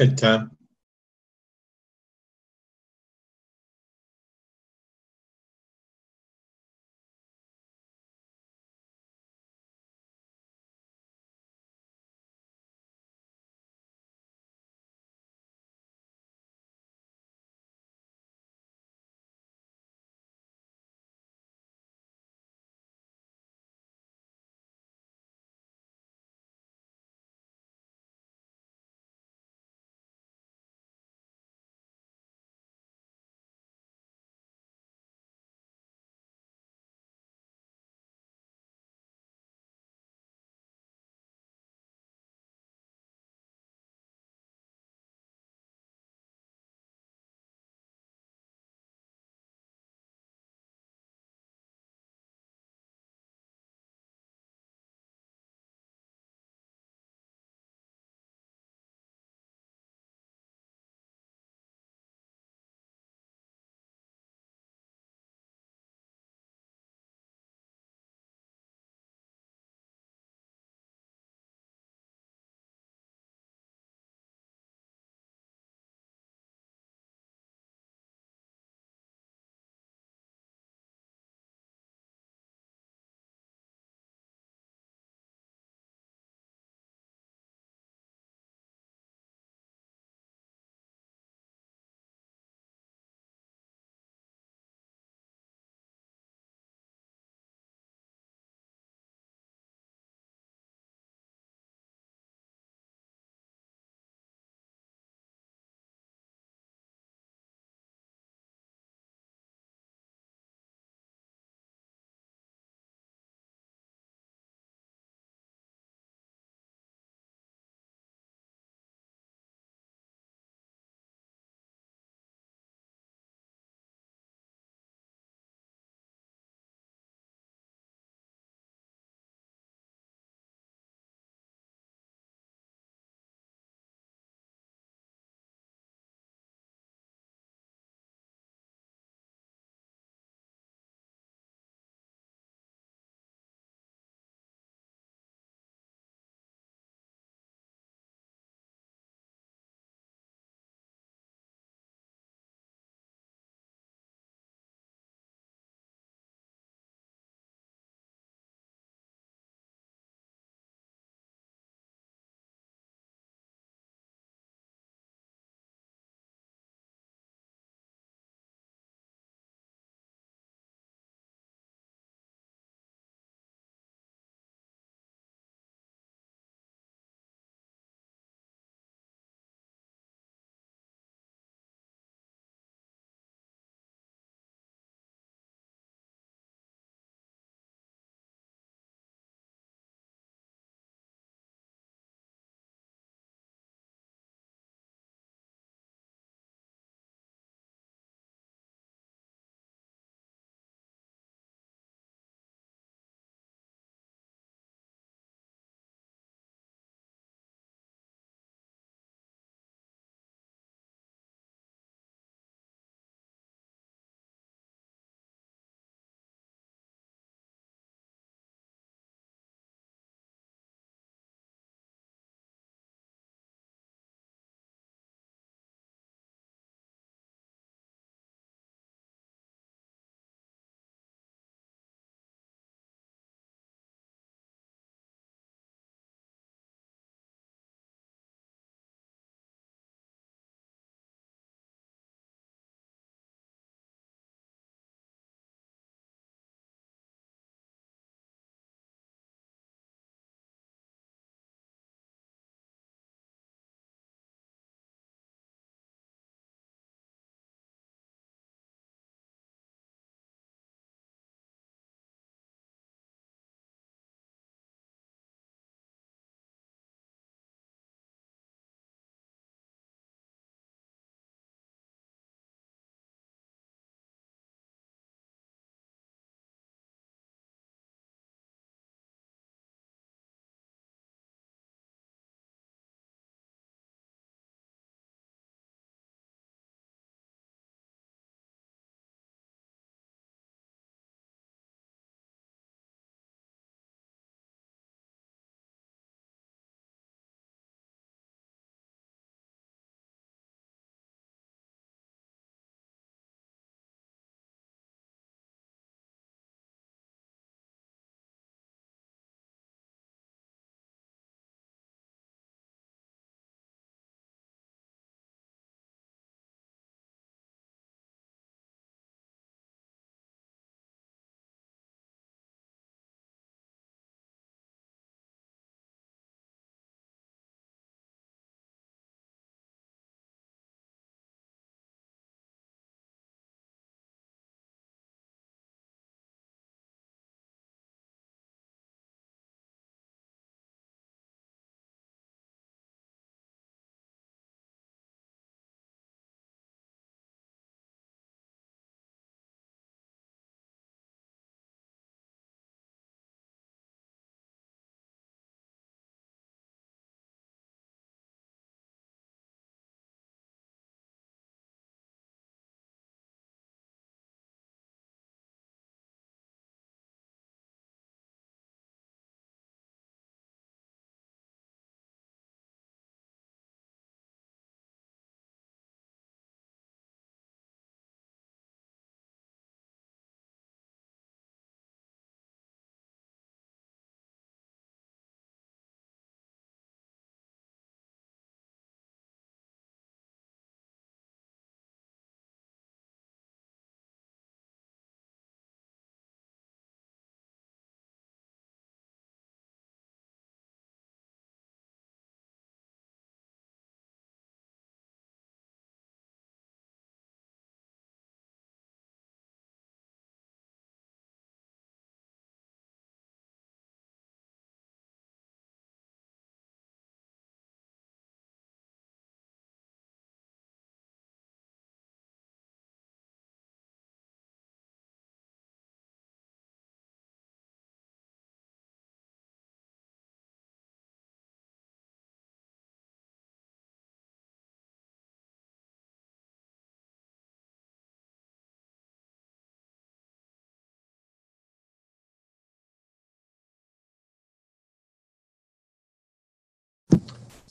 Take time.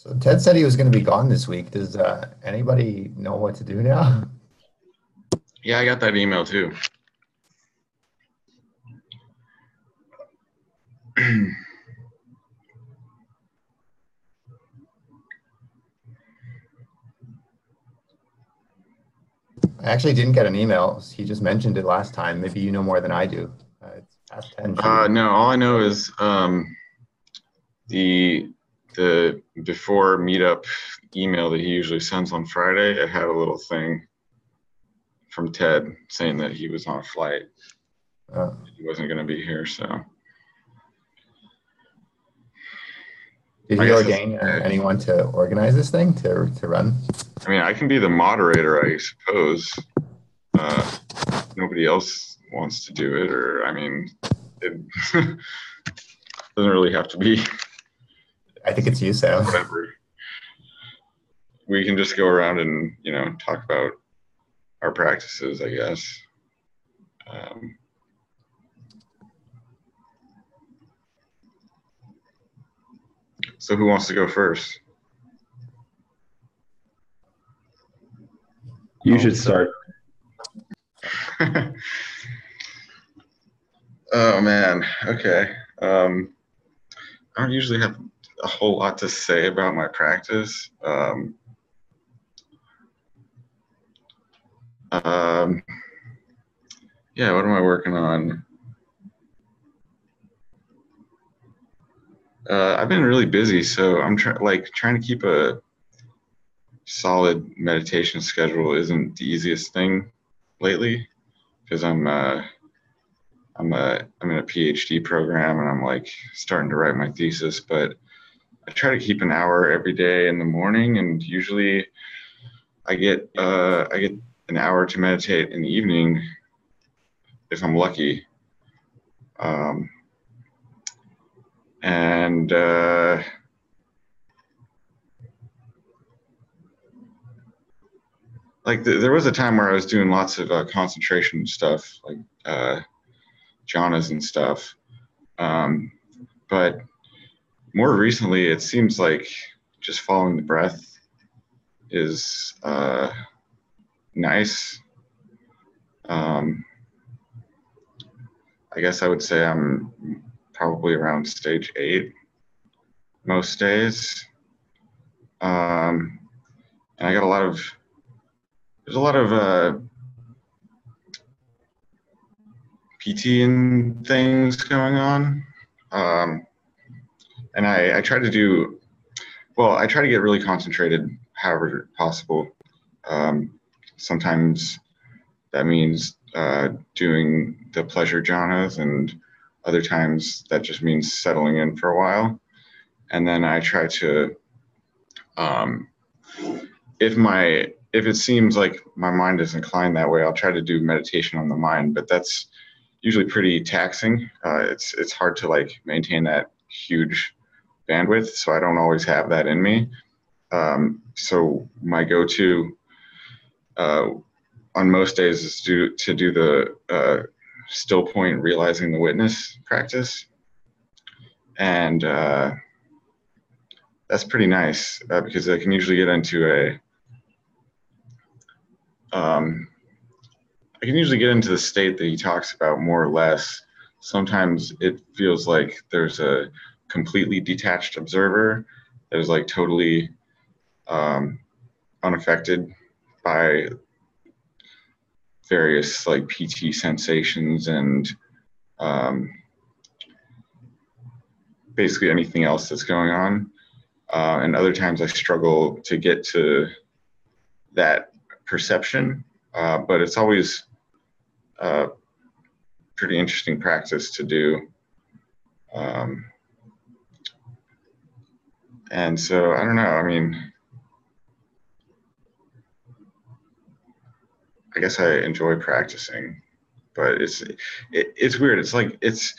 So Ted said he was going to be gone this week. Does anybody know what to do now? Yeah, I got that email too. I actually didn't get an email. He just mentioned it last time. Maybe you know more than I do. It's past 10. No, all I know is the before meetup email that he usually sends on Friday. I had a little thing from Ted saying that he was on a flight. He wasn't going to be here, so. Did he ordain anyone to organize this thing, to run? I mean, I can be the moderator, I suppose. Nobody else wants to do it, or, I mean, it doesn't really have to be. I think it's you, Sam. Whatever. We can just go around and, you know, talk about our practices, I guess. So who wants to go first? You should start. Oh man, okay. I don't usually have a whole lot to say about my practice. Yeah, what am I working on? I've been really busy, so I'm trying to keep a solid meditation schedule isn't the easiest thing lately, because I'm in a PhD program and I'm like starting to write my thesis, but I try to keep an hour every day in the morning, and usually I get an hour to meditate in the evening if I'm lucky. There was a time where I was doing lots of concentration stuff, like jhanas and stuff. But more recently, it seems like just following the breath is nice. I guess I would say I'm probably around stage 8 most days. And I got there's a lot of PT and things going on. And I try to get really concentrated however possible. Sometimes that means doing the pleasure jhanas, and other times that just means settling in for a while. And then I try to, if it seems like my mind is inclined that way, I'll try to do meditation on the mind, but that's usually pretty taxing. It's hard to like maintain that huge bandwidth, so I don't always have that in me. So my go-to on most days is to do the still point realizing the witness practice, and that's pretty nice because I can usually get into the state that he talks about, more or less. Sometimes it feels like there's a completely detached observer that is like totally unaffected by various like PT sensations and basically anything else that's going on. And other times I struggle to get to that perception, but it's always pretty interesting practice to do. And so, I don't know, I mean, I guess I enjoy practicing, but it's weird. It's like it's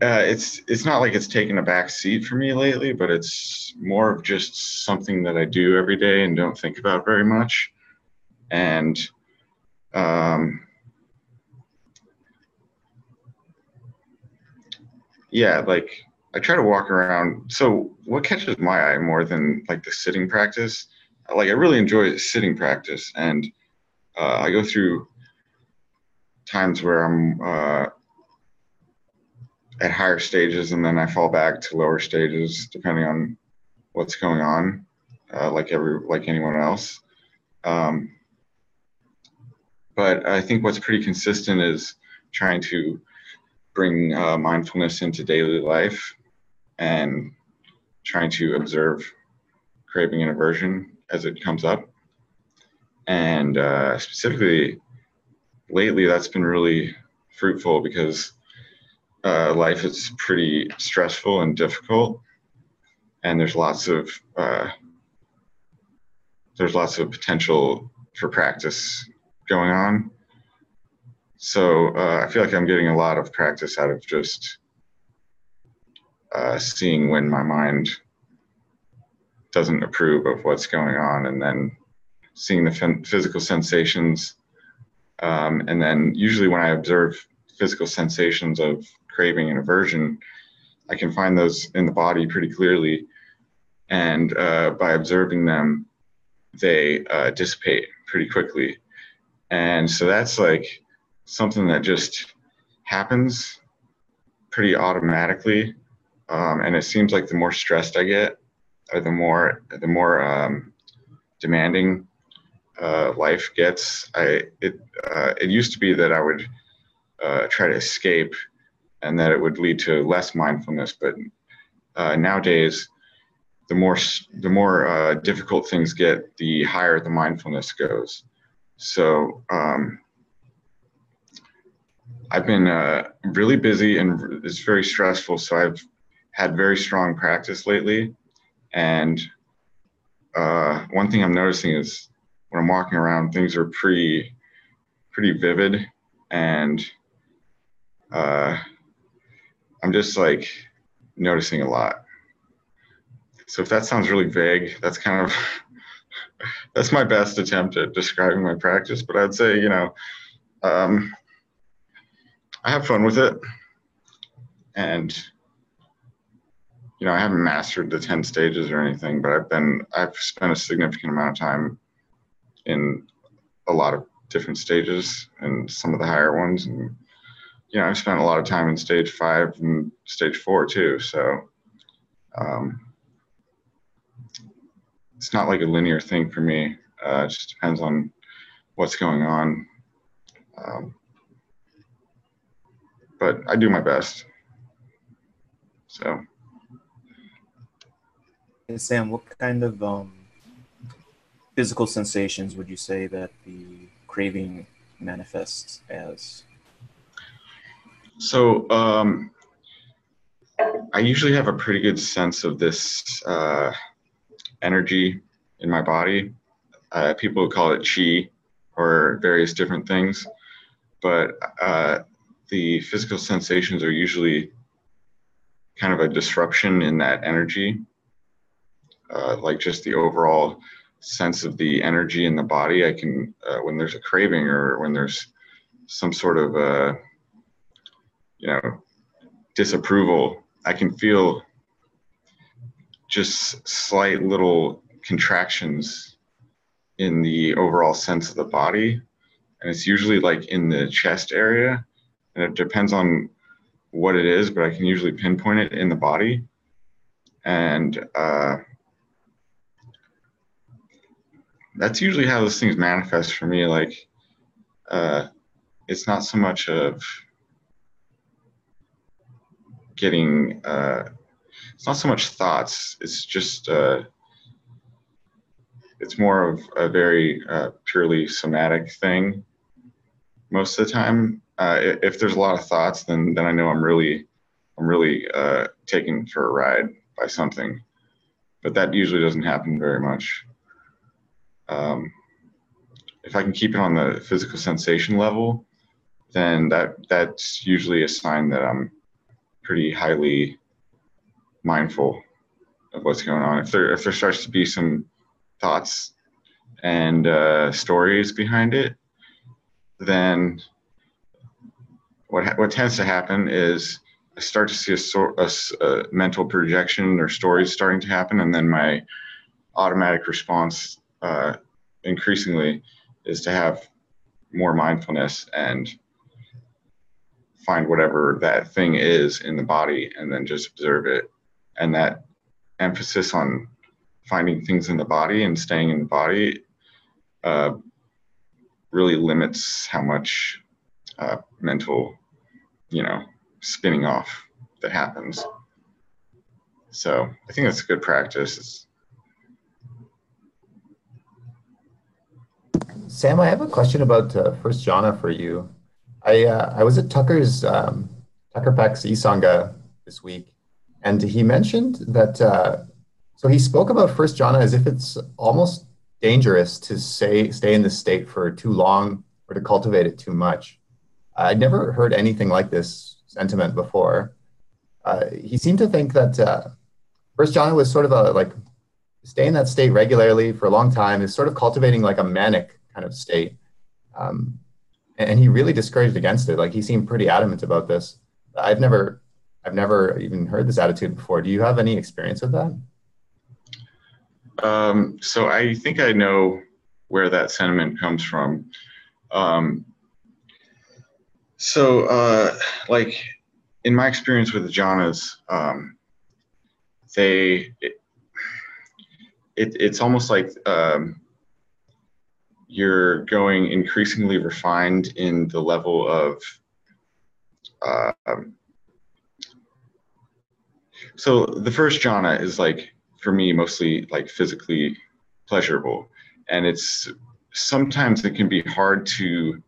not like it's taken a back seat for me lately, but it's more of just something that I do every day and don't think about very much. And yeah, like I try to walk around. So what catches my eye more than like the sitting practice? Like I really enjoy sitting practice, and I go through times where I'm at higher stages, and then I fall back to lower stages depending on what's going on, like anyone else. But I think what's pretty consistent is trying to bring mindfulness into daily life and trying to observe craving and aversion as it comes up. And specifically lately, that's been really fruitful because life is pretty stressful and difficult, and there's lots of potential for practice going on. So I feel like I'm getting a lot of practice out of just seeing when my mind doesn't approve of what's going on, and then seeing the physical sensations. And then usually when I observe physical sensations of craving and aversion, I can find those in the body pretty clearly. And by observing them, they dissipate pretty quickly. And so that's like something that just happens pretty automatically. And it seems like the more stressed I get, or the more demanding life gets, it used to be that I would try to escape, and that it would lead to less mindfulness. But nowadays, the more difficult things get, the higher the mindfulness goes. So I've been really busy, and it's very stressful. So I've had very strong practice lately. And one thing I'm noticing is when I'm walking around, things are pretty vivid, and I'm just like noticing a lot. So if that sounds really vague, that's kind of that's my best attempt at describing my practice. But I'd say, I have fun with it, and I haven't mastered the 10 stages or anything, but I've spent a significant amount of time in a lot of different stages, and some of the higher ones. And, I've spent a lot of time in stage 5 and stage 4 too. So it's not like a linear thing for me. It just depends on what's going on. But I do my best. So. And Sam, what kind of physical sensations would you say that the craving manifests as? So I usually have a pretty good sense of this energy in my body. People call it chi or various different things, but the physical sensations are usually kind of a disruption in that energy. Like just the overall sense of the energy in the body. I can, when there's a craving or when there's some sort of, disapproval, I can feel just slight little contractions in the overall sense of the body. And it's usually like in the chest area, and it depends on what it is, but I can usually pinpoint it in the body. And, that's usually how those things manifest for me. Like, it's not so much of getting, it's not so much thoughts. It's just, it's more of a very purely somatic thing most of the time. If there's a lot of thoughts, then I know I'm really taken for a ride by something, but that usually doesn't happen very much. If I can keep it on the physical sensation level, then that's usually a sign that I'm pretty highly mindful of what's going on. If there starts to be some thoughts and stories behind it, then what tends to happen is I start to see a mental projection or stories starting to happen, and then my automatic response increasingly is to have more mindfulness and find whatever that thing is in the body and then just observe it. And that emphasis on finding things in the body and staying in the body really limits how much mental, spinning off that happens. So I think that's a good practice. Sam, I have a question about first jhana for you. I was at Tucker Peck's Isanga this week, and he mentioned that, so he spoke about first jhana as if it's almost dangerous to stay in this state for too long or to cultivate it too much. I'd never heard anything like this sentiment before. He seemed to think that first jhana was sort of stay in that state regularly for a long time is sort of cultivating like a manic kind of state. And he really discouraged against it. Like, he seemed pretty adamant about this. I've never even heard this attitude before. Do you have any experience with that? So I think I know where that sentiment comes from. So in my experience with the jhanas, it's almost like you're going increasingly refined in the level of, so the first jhana is for me, mostly physically pleasurable. And sometimes it can be hard to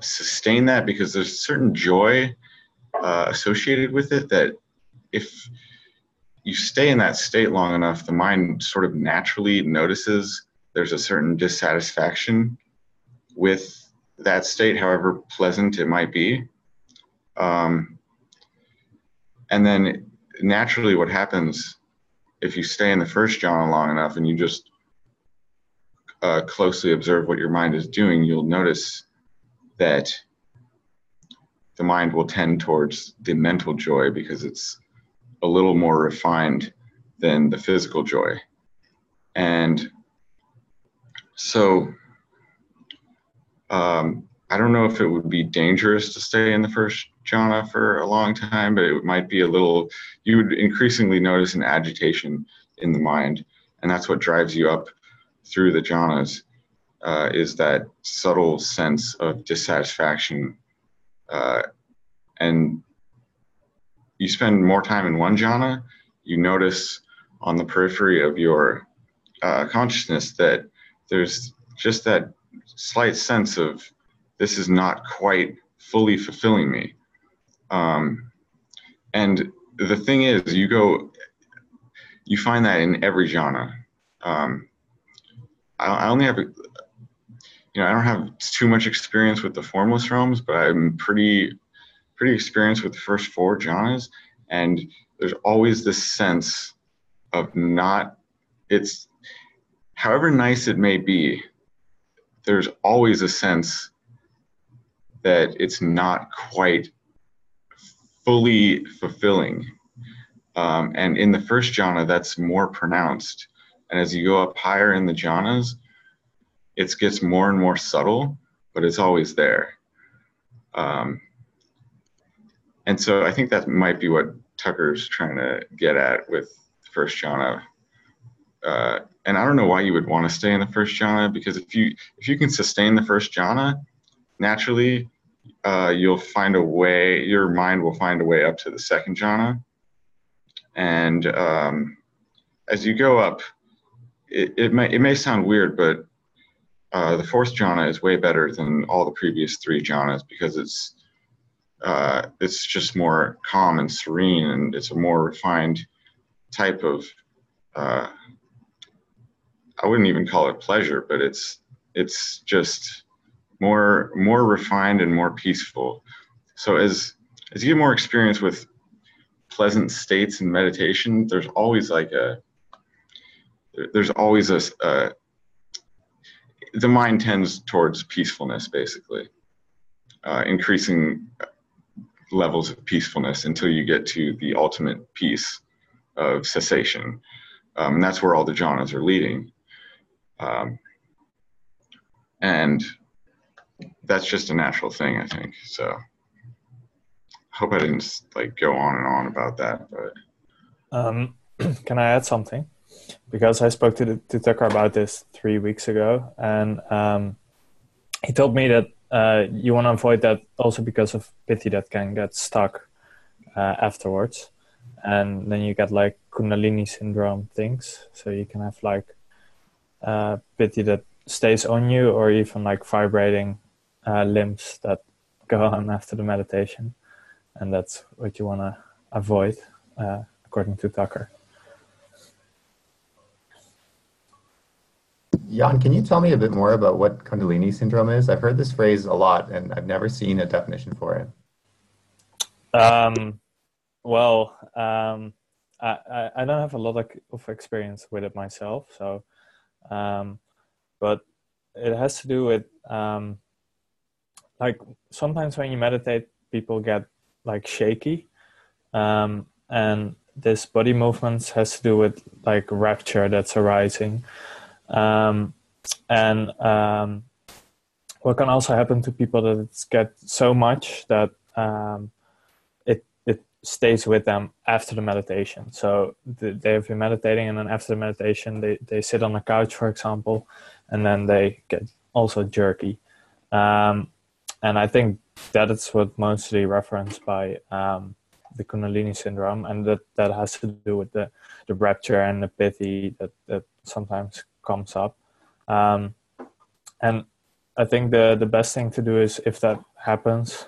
sustain that because there's certain joy associated with it that if you stay in that state long enough, the mind sort of naturally notices there's a certain dissatisfaction with that state, however pleasant it might be. And then naturally what happens if you stay in the first jhana long enough and you just closely observe what your mind is doing, you'll notice that the mind will tend towards the mental joy because it's a little more refined than the physical joy. And so I don't know if it would be dangerous to stay in the first jhana for a long time, but it might be you would increasingly notice an agitation in the mind. And that's what drives you up through the jhanas, is that subtle sense of dissatisfaction. And you spend more time in one jhana, you notice on the periphery of your consciousness that there's just that slight sense of this is not quite fully fulfilling me. And the thing is, you find that in every jhana. I only have, I don't have too much experience with the formless realms, but I'm pretty experienced with the first four jhanas. And there's always this sense of however nice it may be, there's always a sense that it's not quite fully fulfilling. And in the first jhana, that's more pronounced. And as you go up higher in the jhanas, it gets more and more subtle, but it's always there. And so I think that might be what Tucker's trying to get at with the first jhana. And I don't know why you would want to stay in the first jhana, because if you can sustain the first jhana, naturally, you'll find a way, your mind will find a way up to the second jhana. And as you go up, it may sound weird, but the fourth jhana is way better than all the previous three jhanas because it's just more calm and serene, and it's a more refined type of, I wouldn't even call it pleasure, but it's just more refined and more peaceful. So as you get more experience with pleasant states and meditation, there's always the mind tends towards peacefulness, basically, increasing levels of peacefulness until you get to the ultimate peace of cessation. And that's where all the jhanas are leading. And that's just a natural thing, I think. So I hope I didn't like go on and on about that. But can I add something? Because I spoke to Tucker about this 3 weeks ago, and he told me that you want to avoid that also because of pity that can get stuck afterwards. And then you get like Kundalini syndrome things. So you can have like pity that stays on you, or even like vibrating limbs that go on after the meditation. And that's what you want to avoid, according to Tucker. Jan, can you tell me a bit more about what Kundalini syndrome is? I've heard this phrase a lot, and I've never seen a definition for it. I don't have a lot of experience with it myself, so but it has to do with like sometimes when you meditate, people get like shaky, and this body movements has to do with like rapture that's arising, and what can also happen to people that it's get so much that it stays with them after the meditation. So they have been meditating, and then after the meditation they sit on the couch, for example, and then they get also jerky, and I think that is what mostly referenced by the Kundalini syndrome, and that has to do with the rapture and the pity that sometimes comes up. And I think the best thing to do is, if that happens,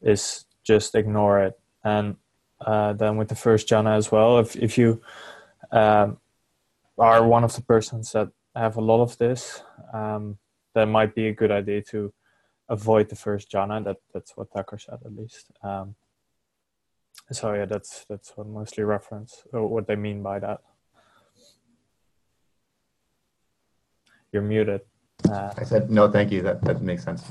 is just ignore it. And then with the first jhana as well, if you are one of the persons that have a lot of this, then might be a good idea to avoid the first jhana. That's what Tucker said, at least. So yeah, that's what mostly reference, or what they mean by that. You're muted. I said, no, thank you. That makes sense.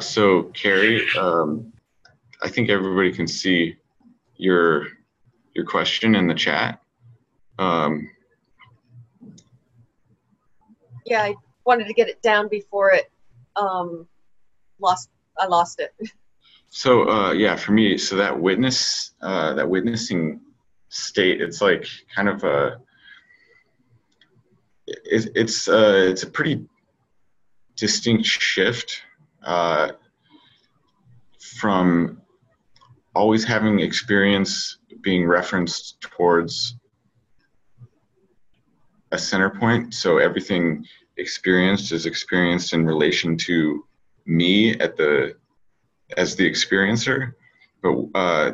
So Carrie, I think everybody can see your question in the chat. Yeah, I wanted to get it down before it I lost it. So yeah, for me, so that witnessing state, it's like kind of a, it's a pretty distinct shift from always having experience being referenced towards a center point. So everything experienced is experienced in relation to me as the experiencer, but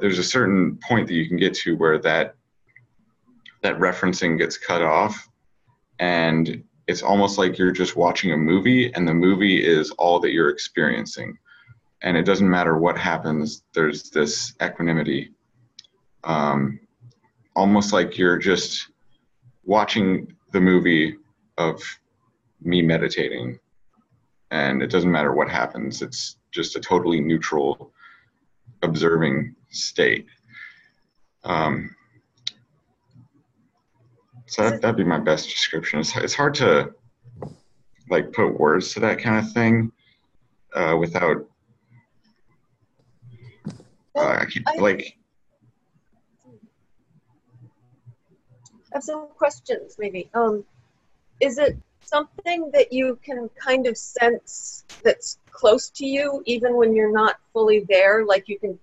there's a certain point that you can get to where that referencing gets cut off, and it's almost like you're just watching a movie, and the movie is all that you're experiencing, and it doesn't matter what happens. There's this equanimity, almost like you're just watching the movie of me meditating, and it doesn't matter what happens. It's just a totally neutral observing state. So that'd be my best description. It's hard to like put words to that kind of thing without I have some questions maybe. Is it something that you can kind of sense that's close to you even when you're not fully there? Like you can,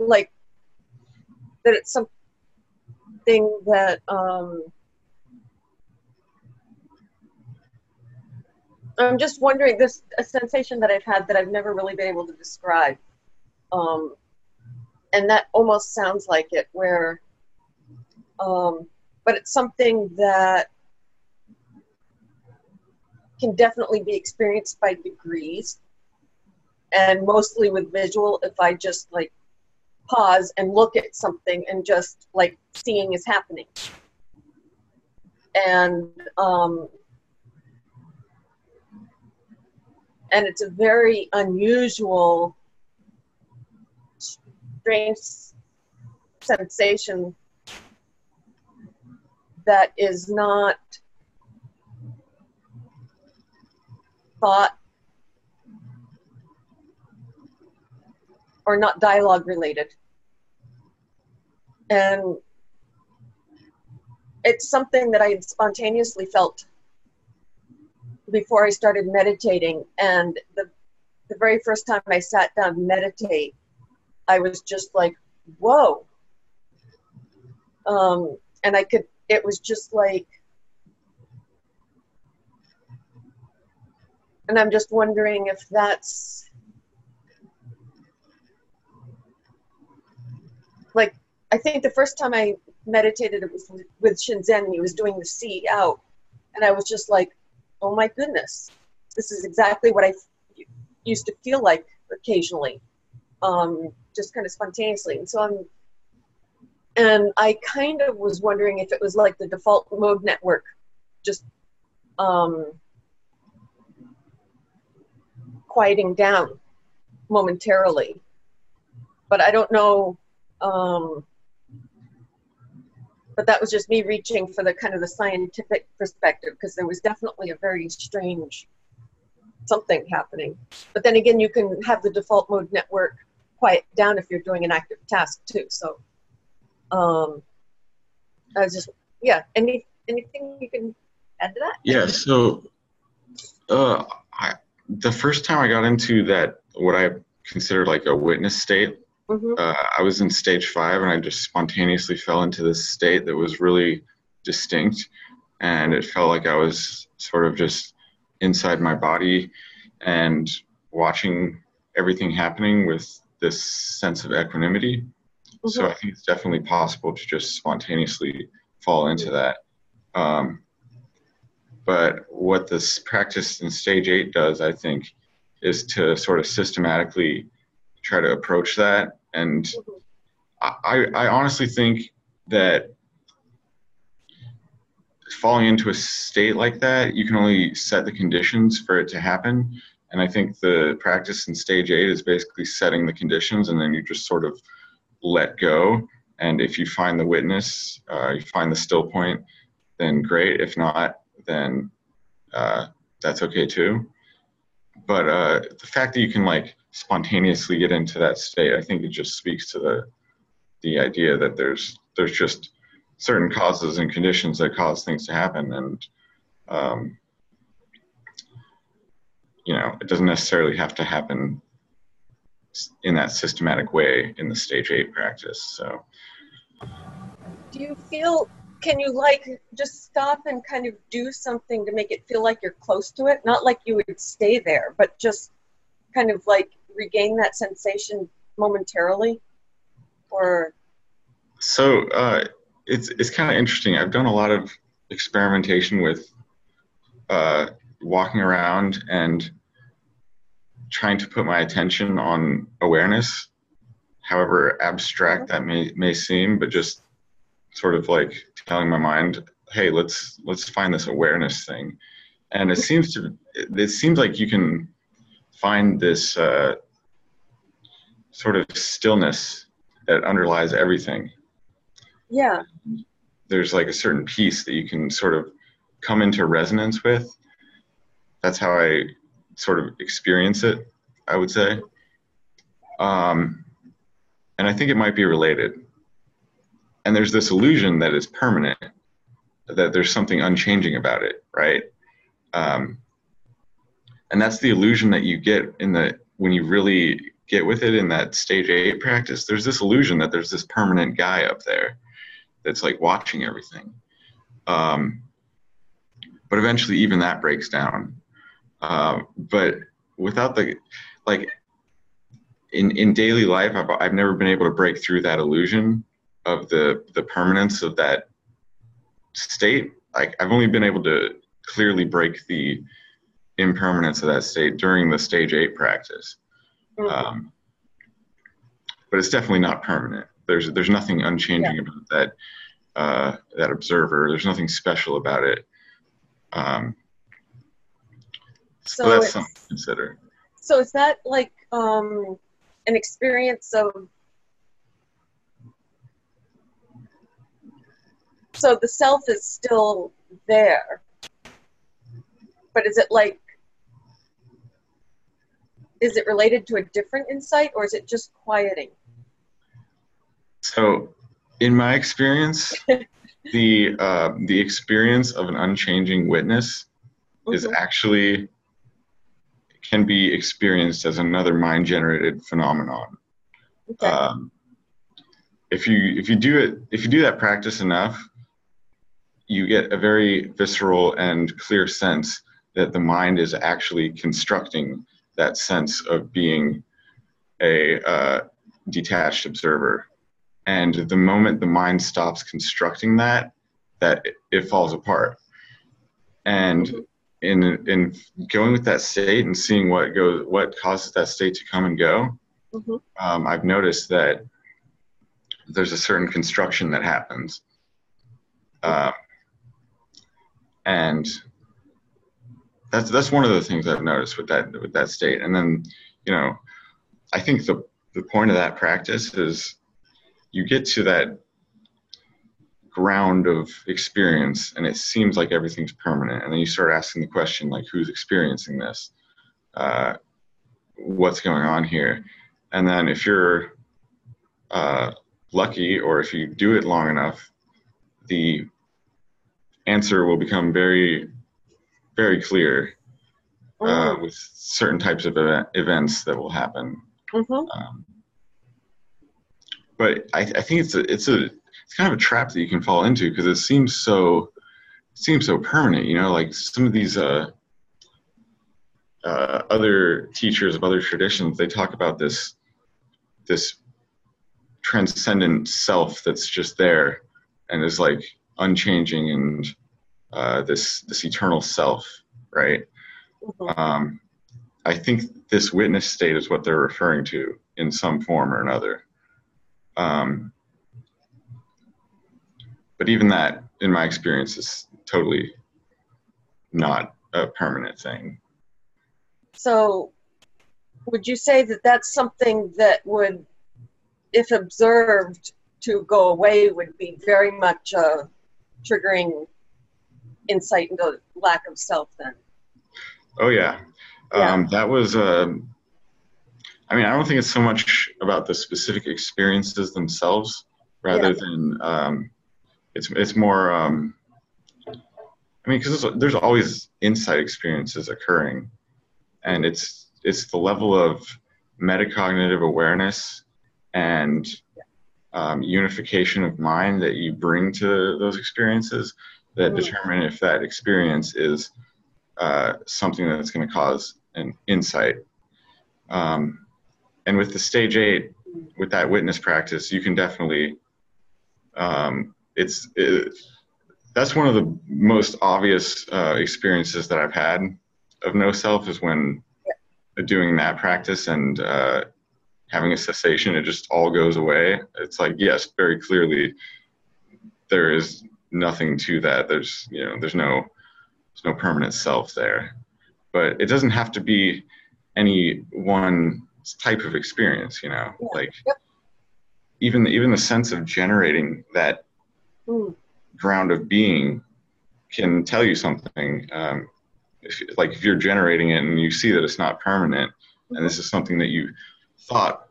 like that it's something that I'm just wondering, this a sensation that I've had that I've never really been able to describe, and that almost sounds like it, where but it's something that can definitely be experienced by degrees, and mostly with visual if I just like pause and look at something and just like seeing is happening. And it's a very unusual, strange sensation that is not thought or not dialogue related. And it's something that I had spontaneously felt before I started meditating. And the very first time I sat down to meditate, I was just like, whoa. And I could, it was just like, and I'm just wondering if that's like, I think the first time I meditated, it was with Shinzen, and he was doing the C out. And I was just like, oh my goodness, this is exactly what I used to feel like occasionally, just kind of spontaneously. And so I kind of was wondering if it was like the default mode network, just quieting down momentarily. But I don't know, but that was just me reaching for the kind of the scientific perspective, because there was definitely a very strange something happening. But then again, you can have the default mode network quiet down if you're doing an active task too. So I was just, yeah, anything you can add to that? Yeah, so the first time I got into that, what I consider like a witness state, mm-hmm. I was in stage 5, and I just spontaneously fell into this state that was really distinct, and it felt like I was sort of just inside my body and watching everything happening with this sense of equanimity. Mm-hmm. So I think it's definitely possible to just spontaneously fall into that. But what this practice in stage 8 does, I think, is to sort of systematically try to approach that. And I honestly think that falling into a state like that, you can only set the conditions for it to happen. And I think the practice in stage 8 is basically setting the conditions, and then you just sort of let go. And if you find the witness, you find the still point, then great. If not, then that's okay too. But the fact that you can like spontaneously get into that state, I think it just speaks to the idea that there's just certain causes and conditions that cause things to happen, and you know, it doesn't necessarily have to happen in that systematic way in the stage 8 practice. So do you feel, can you like just stop and kind of do something to make it feel like you're close to it, not like you would stay there, but just kind of like regain that sensation momentarily? Or so it's kind of interesting. I've done a lot of experimentation with walking around and trying to put my attention on awareness, however abstract that may seem, but just sort of like telling my mind, hey, let's find this awareness thing. And it seems like you can find this sort of stillness that underlies everything. Yeah. There's like a certain peace that you can sort of come into resonance with. That's how I sort of experience it, I would say. And I think it might be related. And there's this illusion that it's permanent, that there's something unchanging about it, right? And that's the illusion that you get when you really get with it in that stage 8 practice. There's this illusion that there's this permanent guy up there that's like watching everything. But eventually even that breaks down. But without the, like in daily life, I've never been able to break through that illusion of the permanence of that state. Like I've only been able to clearly break the impermanence of that state during the stage 8 practice. Mm-hmm. but it's definitely not permanent. There's nothing unchanging about that that observer. There's nothing special about it. So that's something to consider. So is that like an experience of? So the self is still there, but is it like? Is it related to a different insight, or is it just quieting? So, in my experience, the experience of an unchanging witness is actually can be experienced as another mind-generated phenomenon. Okay. If you do that practice enough, you get a very visceral and clear sense that the mind is actually constructing that sense of being a detached observer. And the moment the mind stops constructing that, it falls apart. And in going with that state and seeing what causes that state to come and go, I've noticed that there's a certain construction that happens. And that's one of the things I've noticed with that state. And then, I think the point of that practice is you get to that ground of experience and it seems like everything's permanent. And then you start asking the question, like, who's experiencing this? What's going on here? And then if you're lucky, or if you do it long enough, the answer will become very, very clear with certain types of events that will happen. But I think it's kind of a trap that you can fall into, because it seems so permanent. Like some of these other teachers of other traditions, they talk about this transcendent self that's just there and is like unchanging and this eternal self, right? I think this witness state is what they're referring to in some form or another. But even that, in my experience, is totally not a permanent thing. So would you say that that's something that would, if observed to go away, would be very much a triggering insight into lack of self then? Oh, yeah. That was... I don't think it's so much about the specific experiences themselves, rather than it's more. Because there's always insight experiences occurring, and it's the level of metacognitive awareness and unification of mind that you bring to those experiences that determine if that experience is something that's going to cause an insight. And with the stage 8, with that witness practice, you can definitely, that's one of the most obvious experiences that I've had of no self, is when doing that practice and having a cessation, it just all goes away. It's like, yes, very clearly there is nothing to that. There's, there's no permanent self there, but it doesn't have to be any one type of experience, even the sense of generating that ground of being can tell you something. If you're generating it and you see that it's not permanent, and this is something that you thought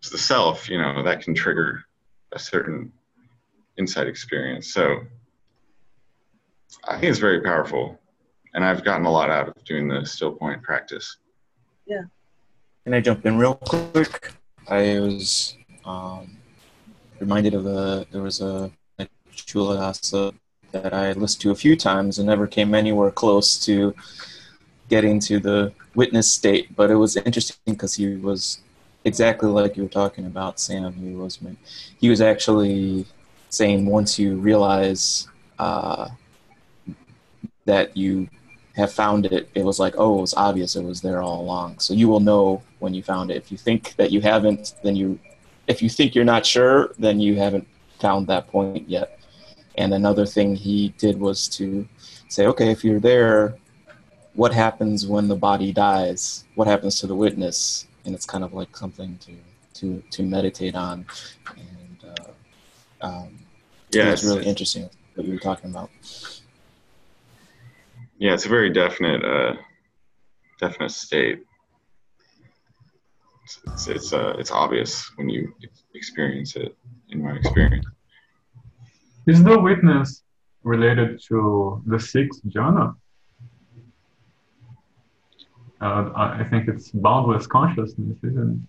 was the self, that can trigger a certain insight experience. So I think it's very powerful, and I've gotten a lot out of doing the still point practice. Yeah. Can I jump in real quick? I was reminded of there was a Culadasa that I listened to a few times and never came anywhere close to getting to the witness state, but it was interesting because he was exactly like you were talking about, Sam. He was actually saying once you realize that you have found it was like, oh, it was obvious, it was there all along. So you will know when you found it. If you think that you haven't, then you if you think you're not sure, then you haven't found that point yet. And another thing he did was to say, okay, if you're there, what happens when the body dies? What happens to the witness? And it's kind of like something to meditate on. And yeah, it's really interesting what you were talking about. Yeah, it's a very definite, definite state. It's obvious when you experience it. In my experience, is the witness related to the sixth jhana? I think it's boundless consciousness, isn't it?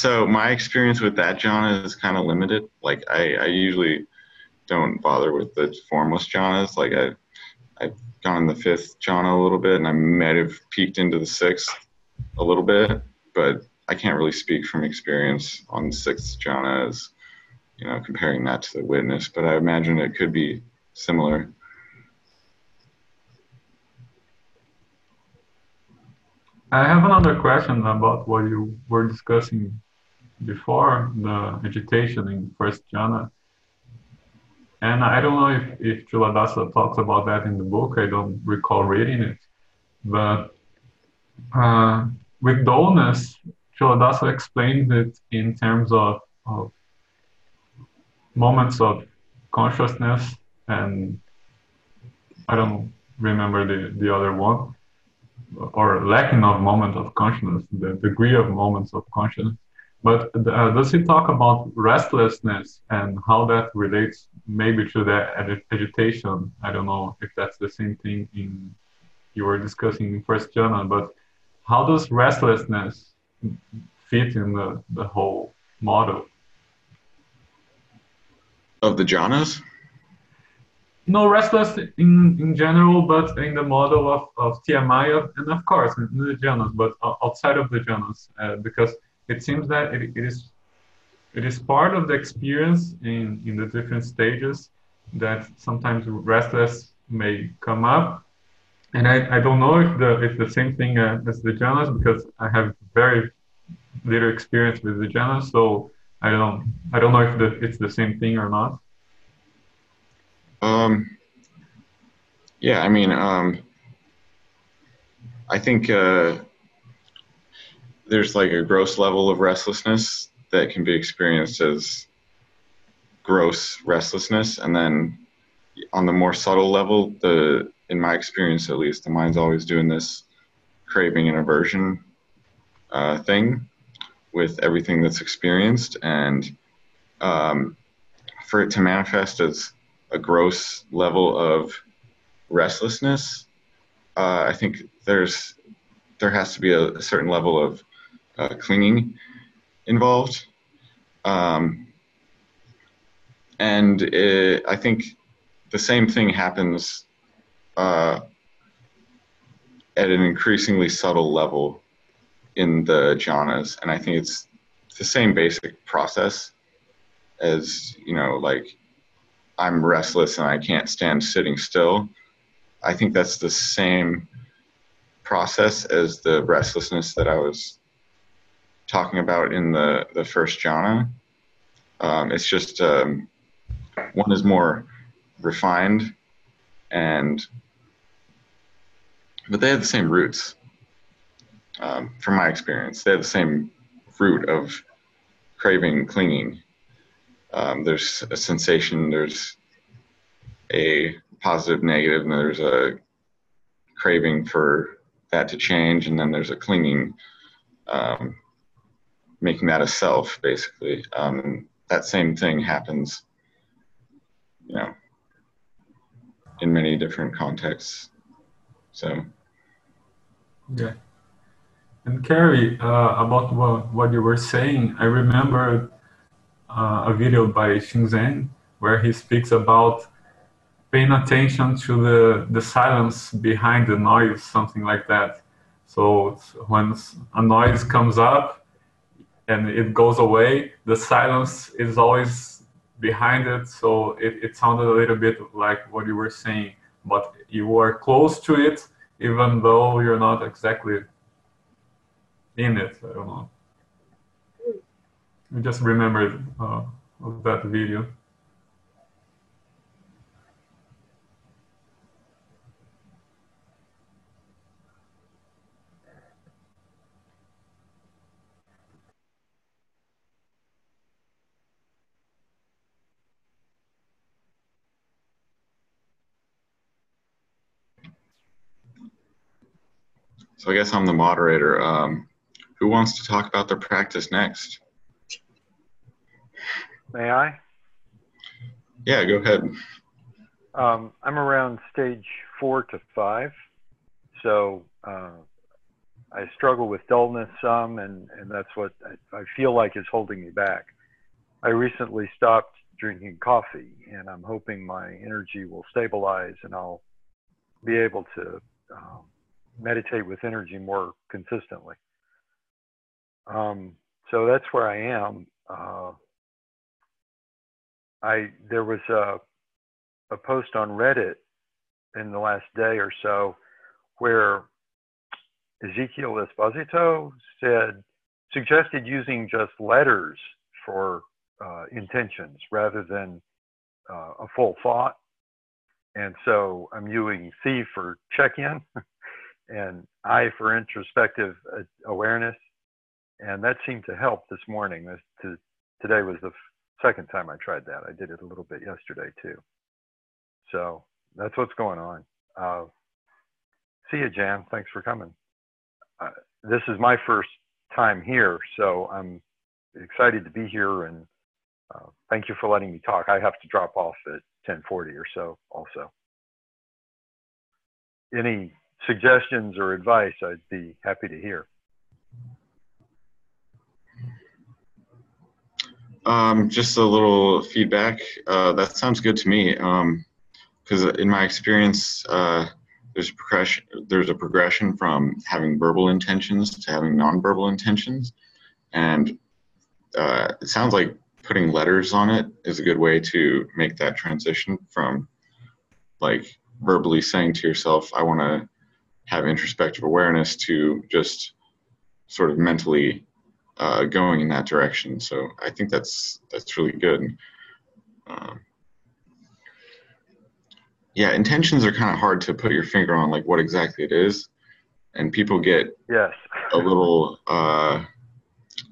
So my experience with that jhana is kind of limited. Like I usually don't bother with the formless jhanas. Like I've gone the fifth jhana a little bit, and I might have peeked into the sixth a little bit, but I can't really speak from experience on the sixth jhana as, you know, comparing that to the witness. But I imagine it could be similar. I have another question about what you were discussing before, the agitation in the first jhana. And I don't know if Culadasa talks about that in the book. I don't recall reading it. But with dullness, Culadasa explains it in terms of moments of consciousness, and I don't remember the other one, or lacking of moment of consciousness, the degree of moments of consciousness. But does he talk about restlessness and how that relates maybe to the agitation? I don't know if that's the same thing you were discussing in first jhana, but how does restlessness fit in the whole model? Of the jhanas? No, restless in general, but in the model of TMI, and of course in the jhanas, but outside of the jhanas, because it seems that it is part of the experience in the different stages that sometimes restlessness may come up. And I don't know if the same thing as the jhanas, because I have very little experience with the jhanas, so I don't know if it's the same thing or not. Yeah, I mean, I think there's like a gross level of restlessness that can be experienced as gross restlessness, and then on the more subtle level, in my experience at least, the mind's always doing this craving and aversion thing with everything that's experienced, and for it to manifest as a gross level of restlessness, I think there has to be a certain level of clinging involved, and I think the same thing happens at an increasingly subtle level in the jhanas, and I think it's the same basic process as, you know, like I'm restless and I can't stand sitting still. I think that's the same process as the restlessness that I was talking about in the first jhana. It's just one is more refined, but they have the same roots. From my experience, they have the same root of craving, clinging. There's a sensation, there's a positive, negative, and there's a craving for that to change, and then there's a clinging, making that a self, basically. That same thing happens, you know, in many different contexts. So, yeah. And Carrie, about what you were saying, I remember a video by Xing Zeng where he speaks about paying attention to the silence behind the noise, something like that. So when a noise comes up and it goes away, the silence is always behind it. So it sounded a little bit like what you were saying, but you are close to it, even though you're not exactly in it. I don't know. I just remembered of that video. So I guess I'm the moderator. Who wants to talk about their practice next? May I? Yeah, go ahead. I'm around stage 4 to 5. So I struggle with dullness some, and that's what I feel like is holding me back. I recently stopped drinking coffee, and I'm hoping my energy will stabilize and I'll be able to meditate with energy more consistently. So that's where I am. There was a post on Reddit in the last day or so where Ezekiel Esposito suggested using just letters for intentions rather than a full thought. And so I'm using C for check-in and I for introspective awareness. And that seemed to help this morning. Today was the second time I tried that. I did it a little bit yesterday too. So that's what's going on. See you, Jan. Thanks for coming. This is my first time here, so I'm excited to be here, and thank you for letting me talk. I have to drop off at 10:40 or so also. Any suggestions or advice, I'd be happy to hear. Just a little feedback. That sounds good to me, because in my experience, there's a progression from having verbal intentions to having nonverbal intentions, and it sounds like putting letters on it is a good way to make that transition from like verbally saying to yourself, I want to have introspective awareness, to just sort of mentally going in that direction. So I think that's really good. Yeah, intentions are kind of hard to put your finger on, like what exactly it is, and people get a little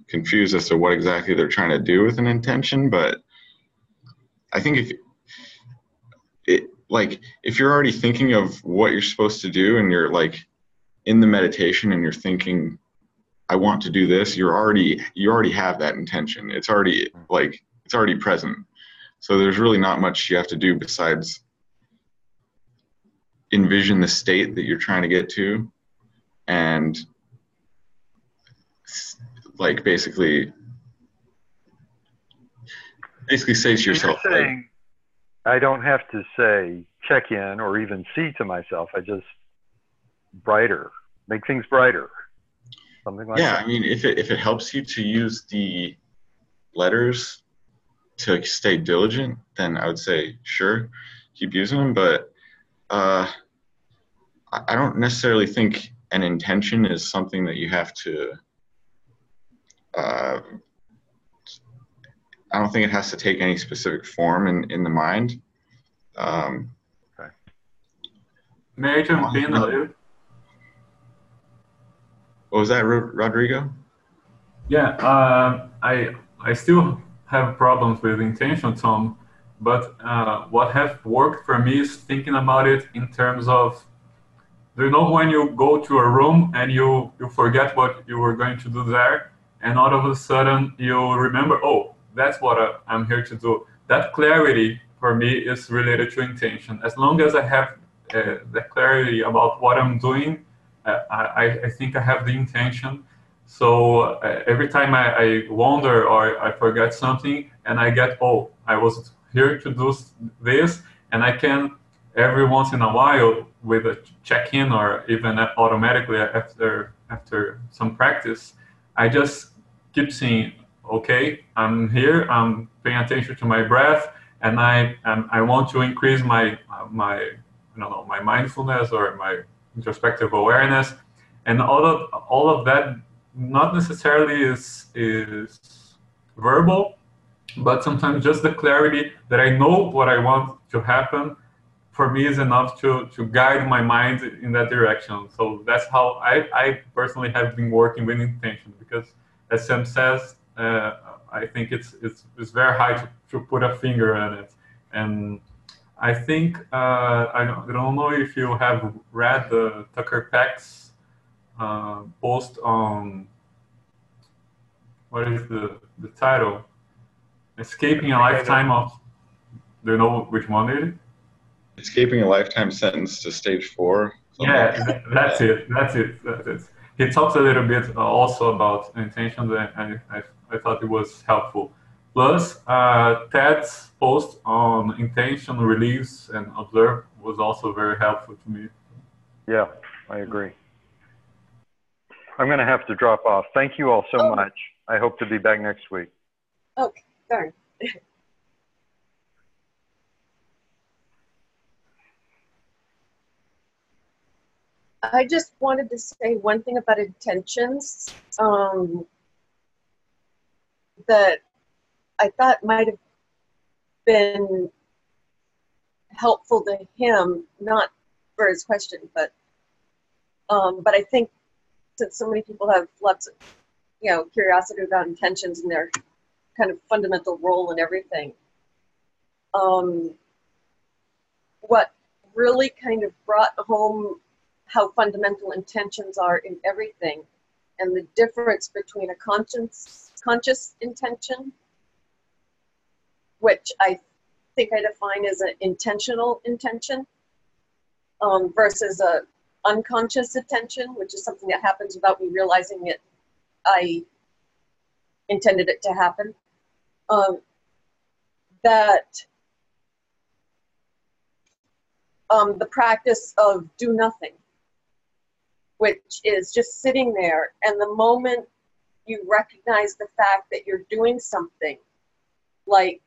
confused as to what exactly they're trying to do with an intention. But I think if you're already thinking of what you're supposed to do, and you're like in the meditation and you're thinking, I want to do this, you already have that intention. It's already present. So there's really not much you have to do besides envision the state that you're trying to get to, and like basically say to yourself, you're saying, I don't have to say check in or even see to myself. I just make things brighter. Something like that. I mean, if it helps you to use the letters to stay diligent, then I would say, sure, keep using them. But I don't necessarily think an intention is something that you have to, I don't think it has to take any specific form in the mind. Okay. May I jump in a little? What was that, Rodrigo? Yeah, I still have problems with intention, Tom, but what has worked for me is thinking about it in terms of, do you know when you go to a room and you forget what you were going to do there, and all of a sudden you remember, oh, that's what I'm here to do. That clarity for me is related to intention. As long as I have the clarity about what I'm doing, I think I have the intention. So every time I wander or I forget something, and I get, oh, I was here to do this, and I can every once in a while with a check-in or even automatically after some practice, I just keep saying, okay, I'm here, I'm paying attention to my breath, and I want to increase my my mindfulness or my introspective awareness, and all of that not necessarily is verbal, but sometimes just the clarity that I know what I want to happen for me is enough to guide my mind in that direction. So that's how I personally have been working with intention, because as Sam says, I think it's very hard to put a finger on it. And I think, I don't know if you have read the Tucker Peck's post on, what is the title? Escaping a Lifetime of, do you know which one it is? Escaping a Lifetime Sentence to Stage 4. Yeah, that's it. He talks a little bit also about intentions, and I thought it was helpful. Plus, Ted's post on intention release and observe was also very helpful to me. Yeah, I agree. I'm going to have to drop off. Thank you all so much. I hope to be back next week. Okay, darn. I just wanted to say one thing about intentions that I thought might have been helpful to him, not for his question, but I think since so many people have lots of, you know, curiosity about intentions and their kind of fundamental role in everything, what really kind of brought home how fundamental intentions are in everything, and the difference between a conscious intention, which I think I define as an intentional intention, versus a unconscious attention, which is something that happens without me realizing it. I intended it to happen. The practice of do nothing, which is just sitting there, and the moment you recognize the fact that you're doing something, like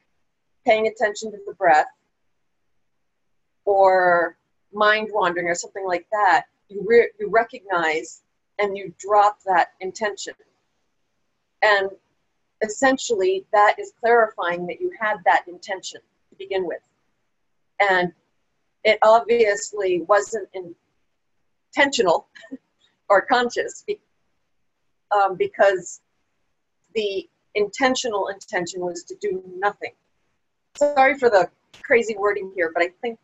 paying attention to the breath or mind wandering or something like that, you recognize and you drop that intention. And essentially that is clarifying that you had that intention to begin with. And it obviously wasn't intentional or conscious, because the intentional intention was to do nothing. Sorry for the crazy wording here, but I think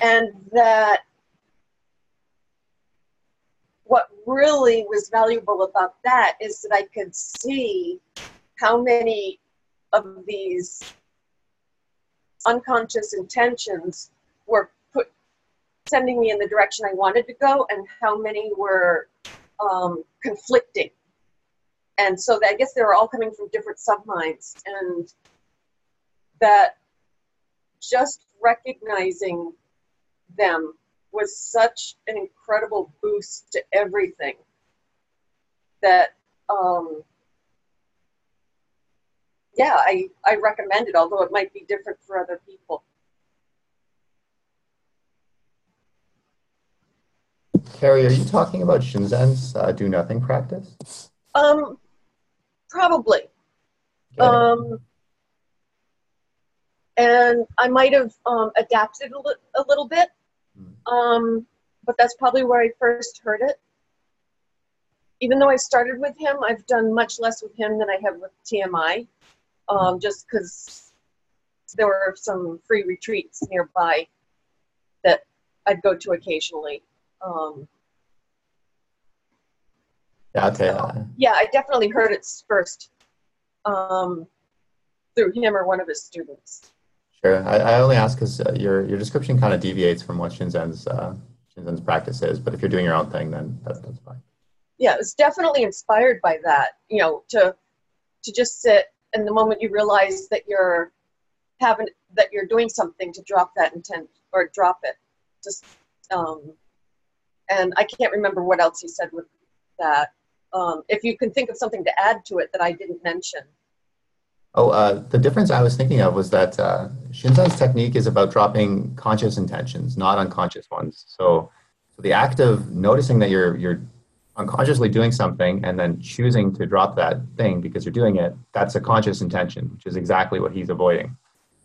and that what really was valuable about that is that I could see how many of these unconscious intentions were sending me in the direction I wanted to go, and how many were conflicting. And so I guess they were all coming from different subminds, and that just recognizing them was such an incredible boost to everything that, I recommend it, although it might be different for other people. Carrie, are you talking about Shinzen's do nothing practice? Probably. And I might have adapted a little bit, but that's probably where I first heard it. Even though I started with him, I've done much less with him than I have with TMI, just because there were some free retreats nearby that I'd go to occasionally. I definitely heard it first through him or one of his students. Sure. I only ask because your description kind of deviates from what Shinzen's practice is, but if you're doing your own thing, then that's fine. Yeah, it was definitely inspired by that, you know, to just sit, and the moment you realize that you're doing something, to drop that intent or drop it. Just and I can't remember what else he said with that. If you can think of something to add to it that I didn't mention. The difference I was thinking of was that Shinzen's technique is about dropping conscious intentions, not unconscious ones. So the act of noticing that you're unconsciously doing something and then choosing to drop that thing because you're doing it, that's a conscious intention, which is exactly what he's avoiding.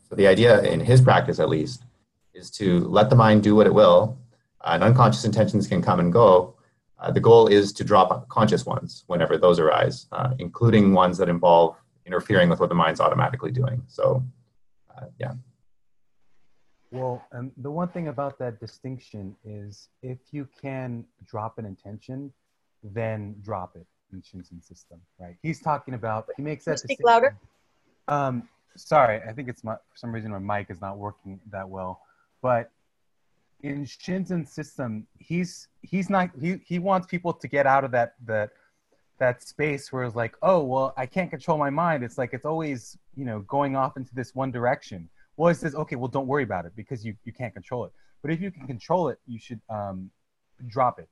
So the idea in his practice, at least, is to let the mind do what it will, and unconscious intentions can come and go. The goal is to drop conscious ones whenever those arise, including ones that involve interfering with what the mind's automatically doing. So, yeah. Well, the one thing about that distinction is if you can drop an intention, then drop it in Shinzen system, right? He's talking about, he makes that decision. Speak louder. Sorry, I think it's for some reason my mic is not working that well. But in Shinzen system, he wants people to get out of that space where it's like, oh, well, I can't control my mind. It's like, it's always, going off into this one direction. Well, it says, okay, well, don't worry about it because you can't control it. But if you can control it, you should drop it,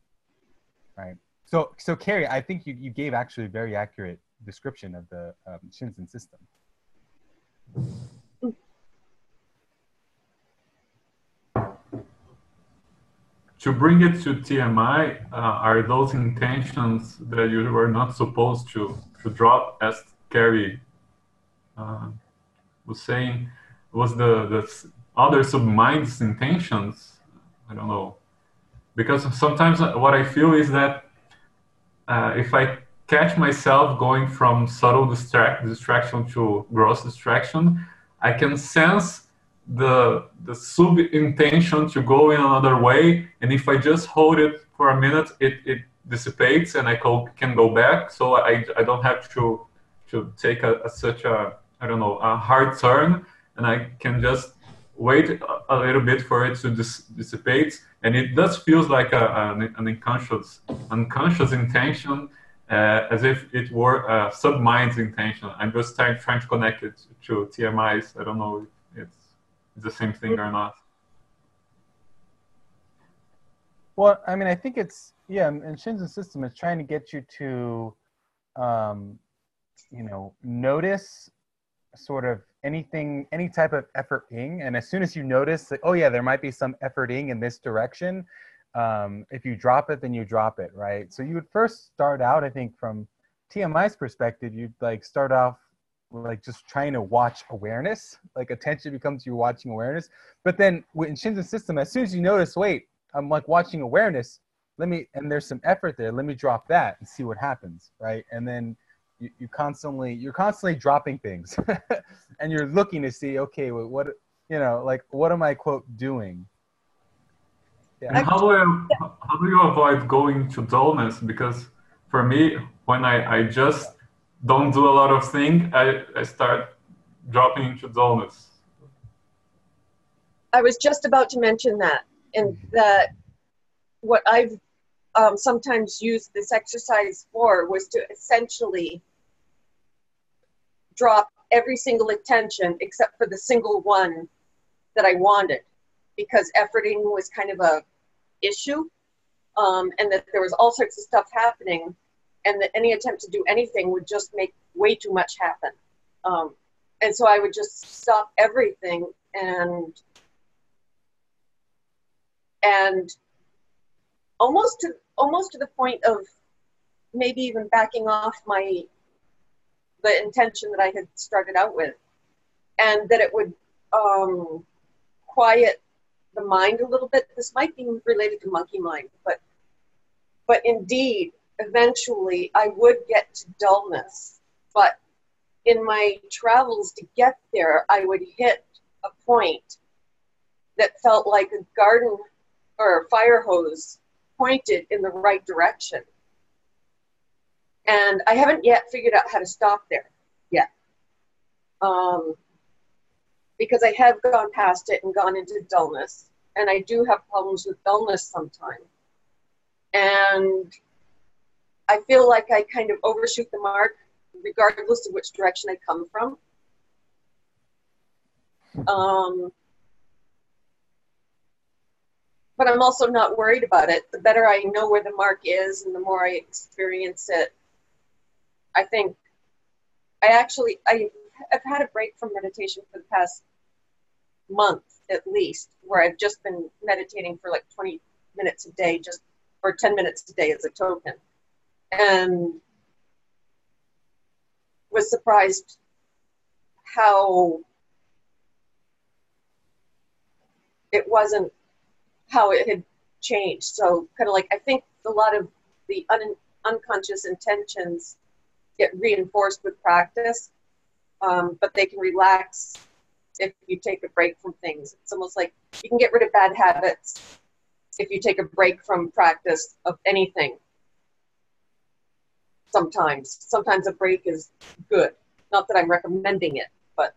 right? So Carrie, I think you gave actually a very accurate description of the Shinzen system. To bring it to TMI, are those intentions that you were not supposed to drop, as Carrie was saying, was the other submind's intentions? I don't know. Because sometimes what I feel is that if I catch myself going from subtle distraction to gross distraction, I can sense the sub-intention to go in another way. And if I just hold it for a minute, it dissipates and I can go back. So I don't have to take such a, I don't know, a hard turn. And I can just wait a little bit for it to dissipate, and it does feels like an unconscious intention, as if it were a submind's intention. I'm just trying to connect it to TMIs. I don't know if it's the same thing or not. Well, I mean, I think it's, yeah, and Shinzen system is trying to get you to, notice sort of anything, any type of efforting, and as soon as you notice, like, oh yeah, there might be some efforting in this direction, if you drop it, then you drop it, right? So you would first start out, I think, from TMI's perspective, you'd like start off like just trying to watch awareness, like attention becomes you watching awareness. But then in Shinzen system, as soon as you notice, wait, I'm like watching awareness, and there's some effort there, let me drop that and see what happens, right? And then you're constantly dropping things and you're looking to see, okay, well, what, like, what am I quote doing? Yeah. And how do you avoid going to dullness? Because for me, when I just don't do a lot of things, I start dropping into dullness. I was just about to mention that, and that what I've sometimes used this exercise for was to essentially drop every single intention except for the single one that I wanted, because efforting was kind of a issue, and that there was all sorts of stuff happening, and that any attempt to do anything would just make way too much happen. And so I would just stop everything and almost to the point of maybe even backing off the intention that I had started out with, and that it would quiet the mind a little bit. This might be related to monkey mind, but indeed, eventually I would get to dullness. But in my travels to get there, I would hit a point that felt like a garden or a fire hose pointed in the right direction. And I haven't yet figured out how to stop there yet. Because I have gone past it and gone into dullness. And I do have problems with dullness sometimes. And I feel like I kind of overshoot the mark regardless of which direction I come from. But I'm also not worried about it. The better I know where the mark is and the more I experience it, I think I have had a break from meditation for the past month at least, where I've just been meditating for like 20 minutes a day, or 10 minutes a day as a token. and was surprised how it wasn't, how it had changed. So kind of like, I think a lot of the unconscious intentions get reinforced with practice, but they can relax if you take a break from things. It's almost like you can get rid of bad habits if you take a break from practice of anything. Sometimes a break is good. Not that I'm recommending it, but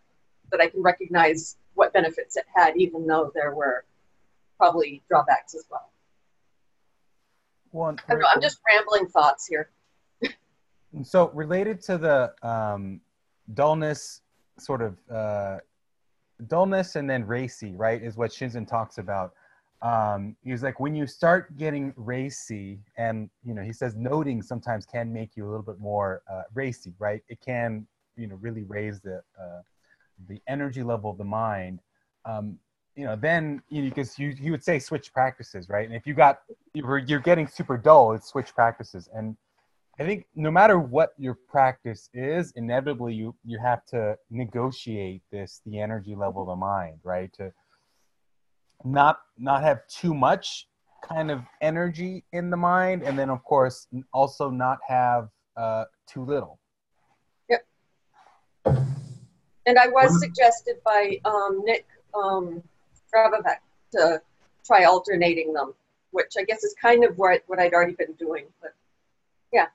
that I can recognize what benefits it had, even though there were probably drawbacks as well. I don't know, I'm just rambling thoughts here. So related to the dullness, sort of dullness and then racy, right, is what Shinzen talks about. He was like, when you start getting racy, and he says noting sometimes can make you a little bit more racy, right? It can, really raise the energy level of the mind. Then because you would say switch practices, right? And if you're getting super dull, it's switch practices. And I think no matter what your practice is, inevitably you have to negotiate the energy level of the mind, right? To not have too much kind of energy in the mind, and then of course also not have too little. Yep. And I was suggested by Nick Ravavec to try alternating them, which I guess is kind of what I'd already been doing, but yeah.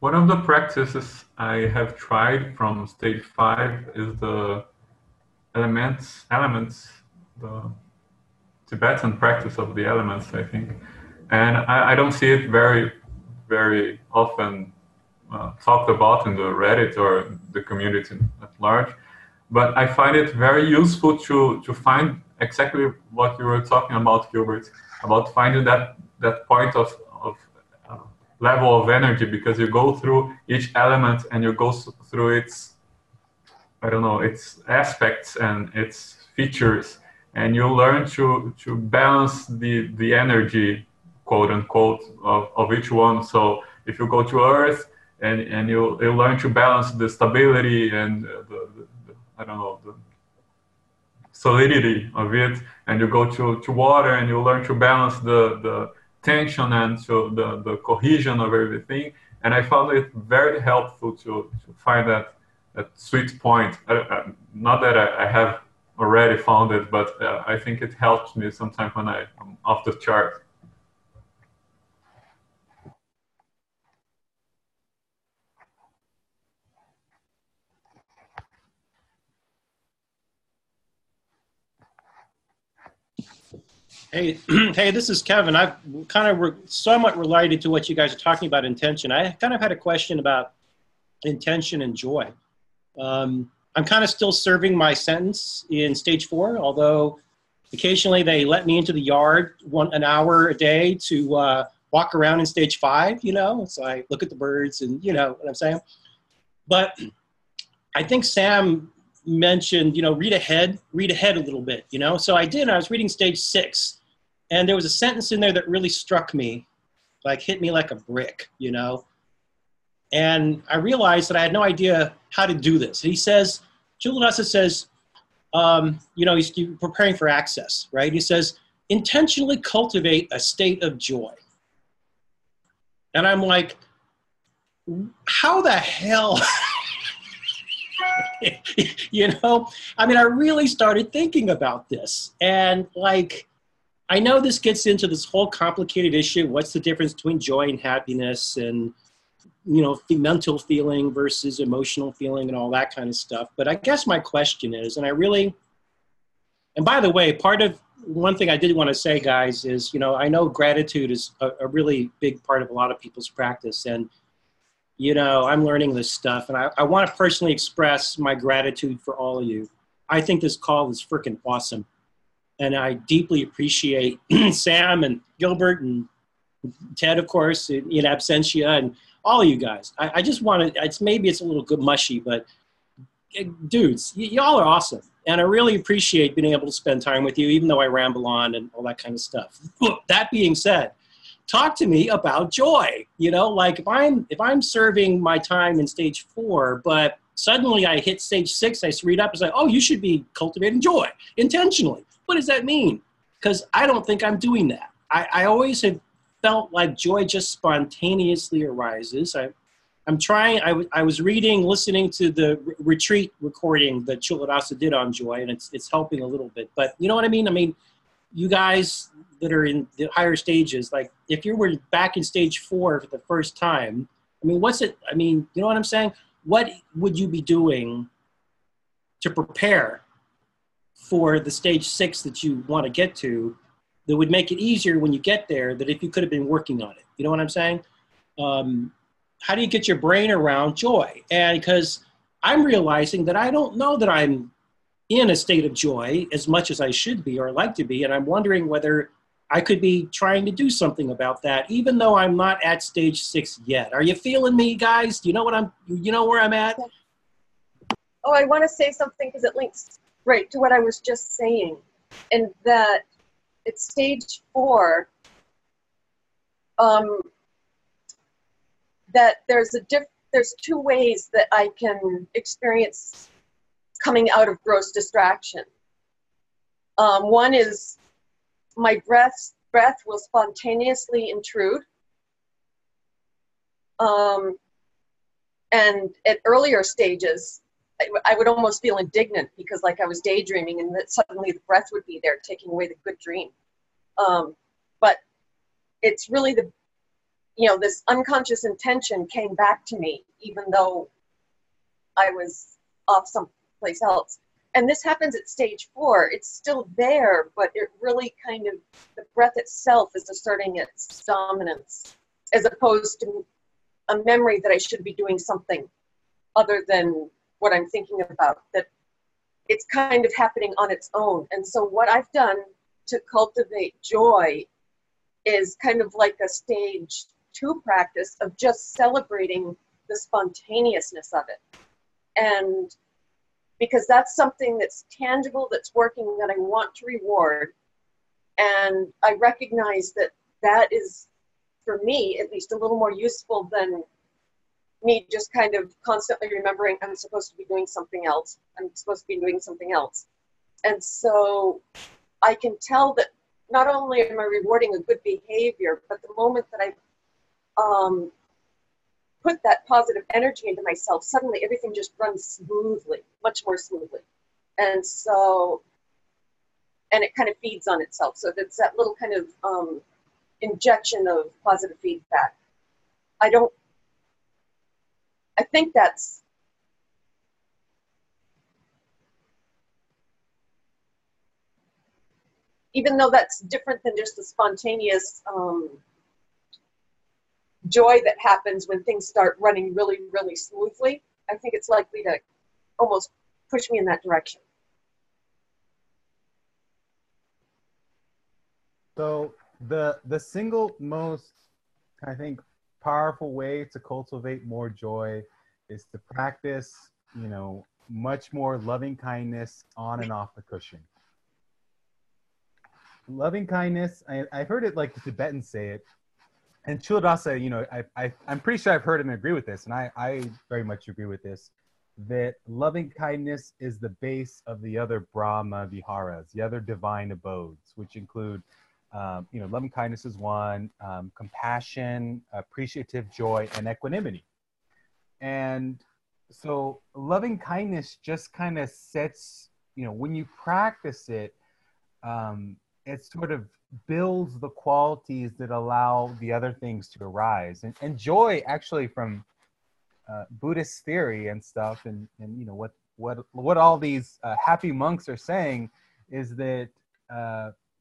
One of the practices I have tried from stage 5 is the elements, the Tibetan practice of the elements, I think. And I don't see it very, very often talked about in the Reddit or the community at large. But I find it very useful to find exactly what you were talking about, Gilbert, about finding that point of level of energy, because you go through each element and you go through its, its aspects and its features, and you learn to balance the energy, quote unquote, of each one. So if you go to Earth and you learn to balance the stability and the solidity of it, and you go to water and you learn to balance the tension and so the cohesion of everything. And I found it very helpful to find that sweet point. Not that I have already found it, but I think it helps me sometimes when I'm off the chart. Hey, this is Kevin. I've kind of somewhat related to what you guys are talking about intention. I kind of had a question about intention and joy. I'm kind of still serving my sentence in stage 4, although occasionally they let me into the yard an hour a day to walk around in stage 5, so I look at the birds and what I'm saying. But I think Sam mentioned, read ahead a little bit, So I did, I was reading stage 6. And there was a sentence in there that really struck me, like hit me like a brick, And I realized that I had no idea how to do this. He says, Culadasa says, he's preparing for access, right? He says, intentionally cultivate a state of joy. And I'm like, how the hell? I really started thinking about this. And like, I know this gets into this whole complicated issue. What's the difference between joy and happiness and, mental feeling versus emotional feeling and all that kind of stuff. But I guess my question is, and by the way, one thing I did want to say, guys, is, I know gratitude is a really big part of a lot of people's practice. And, I'm learning this stuff. And I want to personally express my gratitude for all of you. I think this call is freaking awesome. And I deeply appreciate Sam and Gilbert and Ted, of course, in absentia, and all you guys. I just want to, maybe it's a little good mushy, but dudes, y'all are awesome. And I really appreciate being able to spend time with you, even though I ramble on and all that kind of stuff. That being said, talk to me about joy. You know, like if I'm serving my time in stage 4, but suddenly I hit stage 6, I read up and say, oh, you should be cultivating joy intentionally. What does that mean? Because I don't think I'm doing that. I always have felt like joy just spontaneously arises. I'm trying, I was reading, listening to the retreat recording that Culadasa did on joy, and it's helping a little bit, but you know what I mean? I mean, you guys that are in the higher stages, like if you were back in stage 4 for the first time, I mean, what's it, I mean, you know what I'm saying? What would you be doing to prepare for the stage 6 that you want to get to that would make it easier when you get there that if you could have been working on it? You know what I'm saying? How do you get your brain around joy? And because I'm realizing that I don't know that I'm in a state of joy as much as I should be or like to be. And I'm wondering whether I could be trying to do something about that, even though I'm not at stage 6 yet. Are you feeling me, guys? Do you know what you know where I'm at? Oh, I want to say something because it links right to what I was just saying. And that at stage 4, that there's two ways that I can experience coming out of gross distraction. One is my breath will spontaneously intrude. And at earlier stages, I would almost feel indignant because like I was daydreaming and that suddenly the breath would be there taking away the good dream. But it's really this unconscious intention came back to me, even though I was off someplace else. And this happens at stage 4. It's still there, but it really kind of, the breath itself is asserting its dominance, as opposed to a memory that I should be doing something other than what I'm thinking about, that it's kind of happening on its own. And so what I've done to cultivate joy is kind of like a stage 2 practice of just celebrating the spontaneousness of it. And because that's something that's tangible, that's working, that I want to reward. And I recognize that that is, for me, at least a little more useful than me just kind of constantly remembering I'm supposed to be doing something else. I'm supposed to be doing something else. And so I can tell that not only am I rewarding a good behavior, but the moment that I put that positive energy into myself, suddenly everything just runs smoothly, much more smoothly. And so, and it kind of feeds on itself. So it's that little kind of injection of positive feedback. I think that's, even though that's different than just the spontaneous joy that happens when things start running really, really smoothly, I think it's likely to almost push me in that direction. So the single most, I think, powerful way to cultivate more joy is to practice, much more loving kindness on and off the cushion. Loving kindness, I've heard it like the Tibetans say it, and Culadasa, I'm pretty sure I've heard him agree with this, and I very much agree with this, that loving kindness is the base of the other Brahma Viharas, the other divine abodes, which include, loving kindness is one, compassion, appreciative joy, and equanimity. And so loving kindness just kind of sets, when you practice it, it sort of builds the qualities that allow the other things to arise. And joy, actually, from Buddhist theory and stuff, and what all these happy monks are saying is that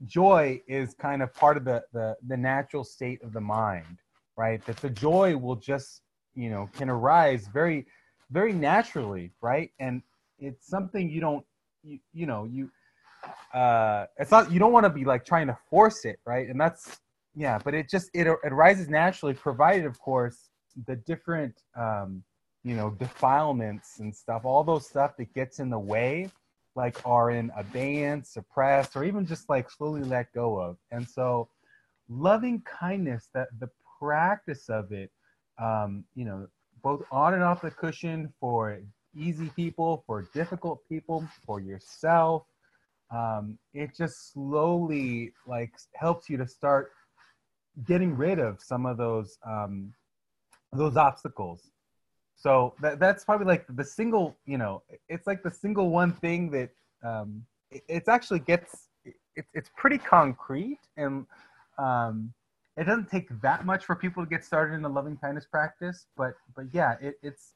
joy is kind of part of the natural state of the mind, right? That the joy will just, can arise very, very naturally, right? And it's something you don't, it's not, you don't want to be like trying to force it, right? And that's, but it arises naturally, provided of course the different defilements and stuff, all those stuff that gets in the way like are in abeyance, suppressed, or even just like slowly let go of. And so loving kindness, that the practice of it, you know, both on and off the cushion, for easy people, for difficult people, for yourself, it just slowly like helps you to start getting rid of some of those obstacles. So that's probably like the single, you know, it's like the single one thing that it's actually gets, it's pretty concrete, and it doesn't take that much for people to get started in the loving kindness practice, but yeah, it's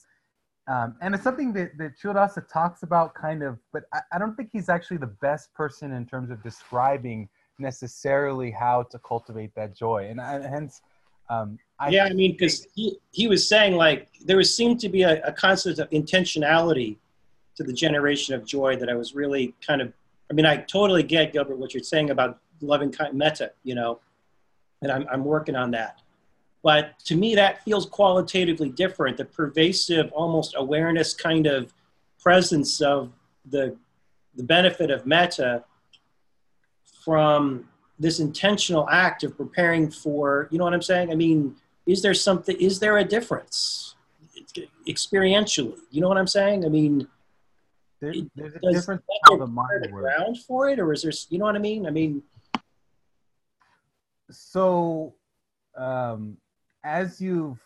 and it's something that Culadasa talks about kind of, but I don't think he's actually the best person in terms of describing necessarily how to cultivate that joy. And hence, I mean, because he was saying like, there seemed to be a concept of intentionality to the generation of joy that I was really kind of, I mean, I totally get, Gilbert, what you're saying about loving kind metta, you know, and I'm working on that. But to me, that feels qualitatively different, the pervasive, almost awareness kind of presence of the benefit of metta from this intentional act of preparing for, you know what I'm saying? I mean, is there a difference experientially? You know what I'm saying? I mean, there's a difference how the mind works. Ground for it, or is there, you know what I mean? I mean, so as you've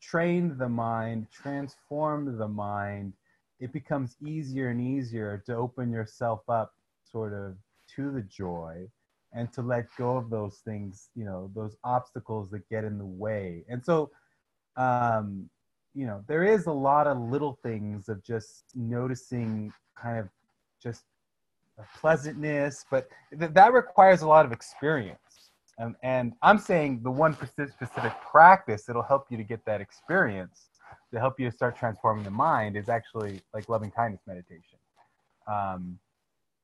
trained the mind, transformed the mind, it becomes easier and easier to open yourself up sort of to the joy, and to let go of those things, you know, those obstacles that get in the way. And so, you know, there is a lot of little things of just noticing kind of just a pleasantness, but that requires a lot of experience. And I'm saying the one specific practice that'll help you to get that experience, to help you to start transforming the mind, is actually like loving kindness meditation.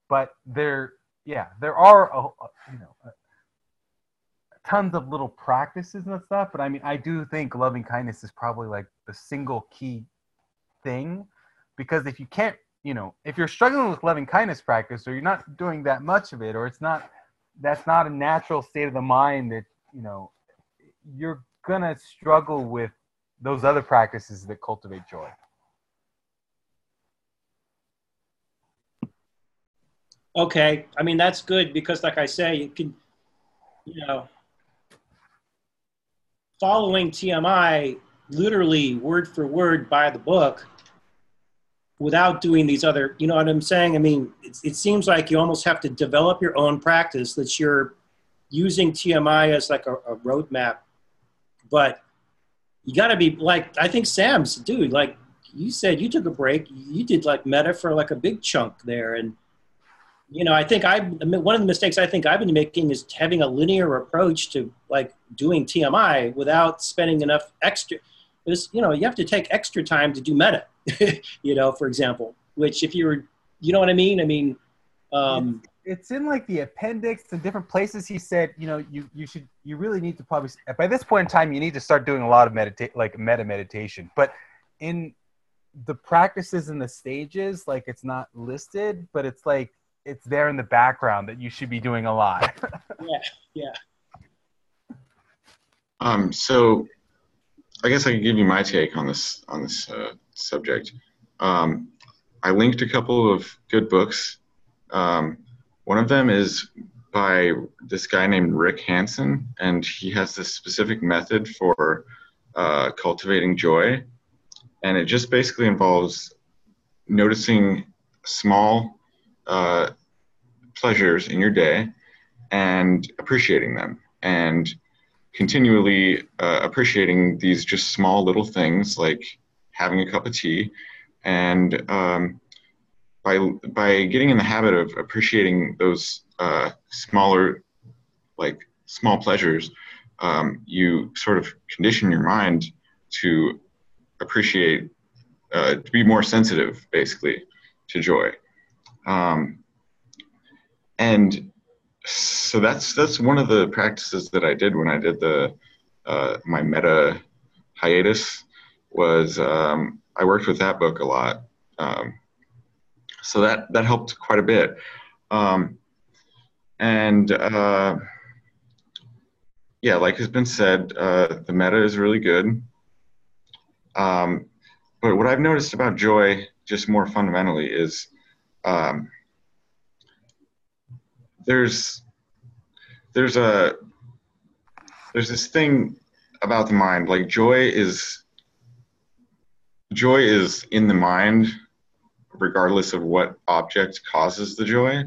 But there are, you know, tons of little practices and stuff, but I mean, I do think loving kindness is probably like the single key thing, because if you can't, you know, if you're struggling with loving kindness practice, or you're not doing that much of it, or that's not a natural state of the mind, that, you know, you're going to struggle with those other practices that cultivate joy. Okay, I mean, that's good, because like I say, you can, you know, following TMI literally word for word by the book without doing these other, you know what I'm saying? I mean, it seems like you almost have to develop your own practice, that you're using TMI as like a roadmap, but you gotta be like, I think Sam's dude, like you said, you took a break, you did like meta for like a big chunk there, and you know, I think one of the mistakes I think I've been making is having a linear approach to like doing TMI without spending enough extra. You know, you have to take extra time to do metta, you know, for example, which if you were, you know what I mean? I mean, it's in like the appendix and different places. He said, you know, you really need to probably, by this point in time, you need to start doing a lot of metta meditation, but in the practices and the stages, like it's not listed, but it's like, it's there in the background that you should be doing a lot. Yeah. So I guess I can give you my take on this subject. I linked a couple of good books. One of them is by this guy named Rick Hanson, and he has this specific method for cultivating joy. And it just basically involves noticing small pleasures in your day and appreciating them, and continually appreciating these just small little things, like having a cup of tea, and by getting in the habit of appreciating those small pleasures, you sort of condition your mind to appreciate, to be more sensitive basically to joy. And so that's one of the practices that I did when I did my meta hiatus was, I worked with that book a lot. So that helped quite a bit. Yeah, like has been said, the metta is really good. But what I've noticed about joy, just more fundamentally, is there's this thing about the mind. Like joy is in the mind, regardless of what object causes the joy,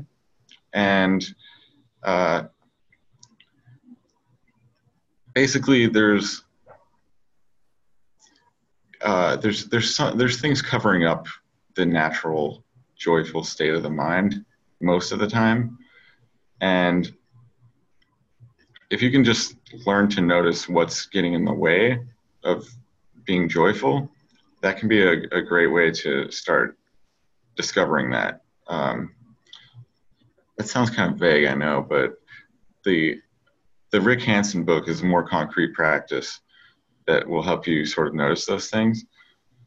and basically there's things covering up the natural joyful state of the mind most of the time. And if you can just learn to notice what's getting in the way of being joyful, that can be a great way to start discovering that. That sounds kind of vague, I know, but the Rick Hanson book is a more concrete practice that will help you sort of notice those things.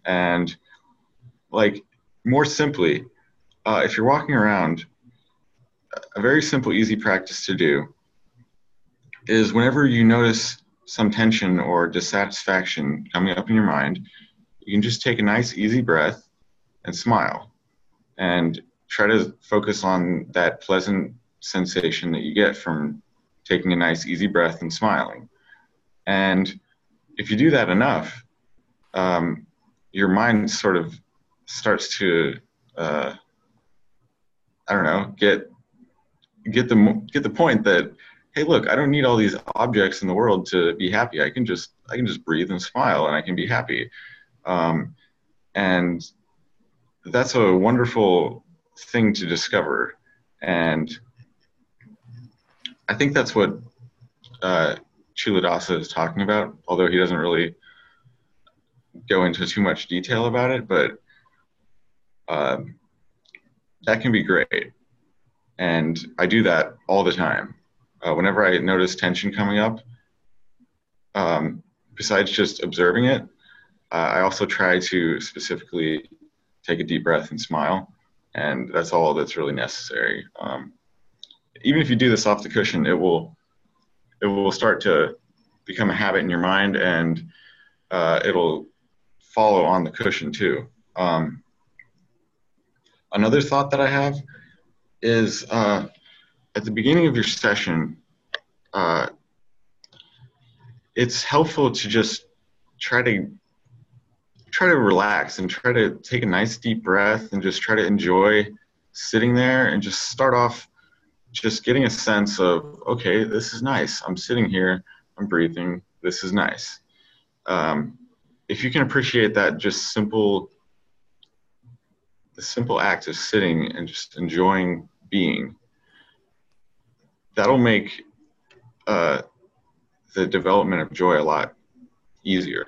And like more simply, if you're walking around, a very simple, easy practice to do is whenever you notice some tension or dissatisfaction coming up in your mind, you can just take a nice, easy breath and smile and try to focus on that pleasant sensation that you get from taking a nice, easy breath and smiling. And if you do that enough, your mind sort of starts to, get the point that, hey, look, I don't need all these objects in the world to be happy. I can just breathe and smile, and I can be happy. And that's a wonderful thing to discover. And I think that's what Culadasa is talking about, although he doesn't really go into too much detail about it, but that can be great. And I do that all the time. Whenever I notice tension coming up, besides just observing it, I also try to specifically take a deep breath and smile. And that's all that's really necessary. Even if you do this off the cushion, it will start to become a habit in your mind, and it'll follow on the cushion too. Another thought that I have is at the beginning of your session, it's helpful to just try to relax and try to take a nice deep breath and just try to enjoy sitting there and just start off just getting a sense of, okay, this is nice. I'm sitting here, I'm breathing, this is nice. If you can appreciate that just the simple act of sitting and just enjoying being, that'll make the development of joy a lot easier.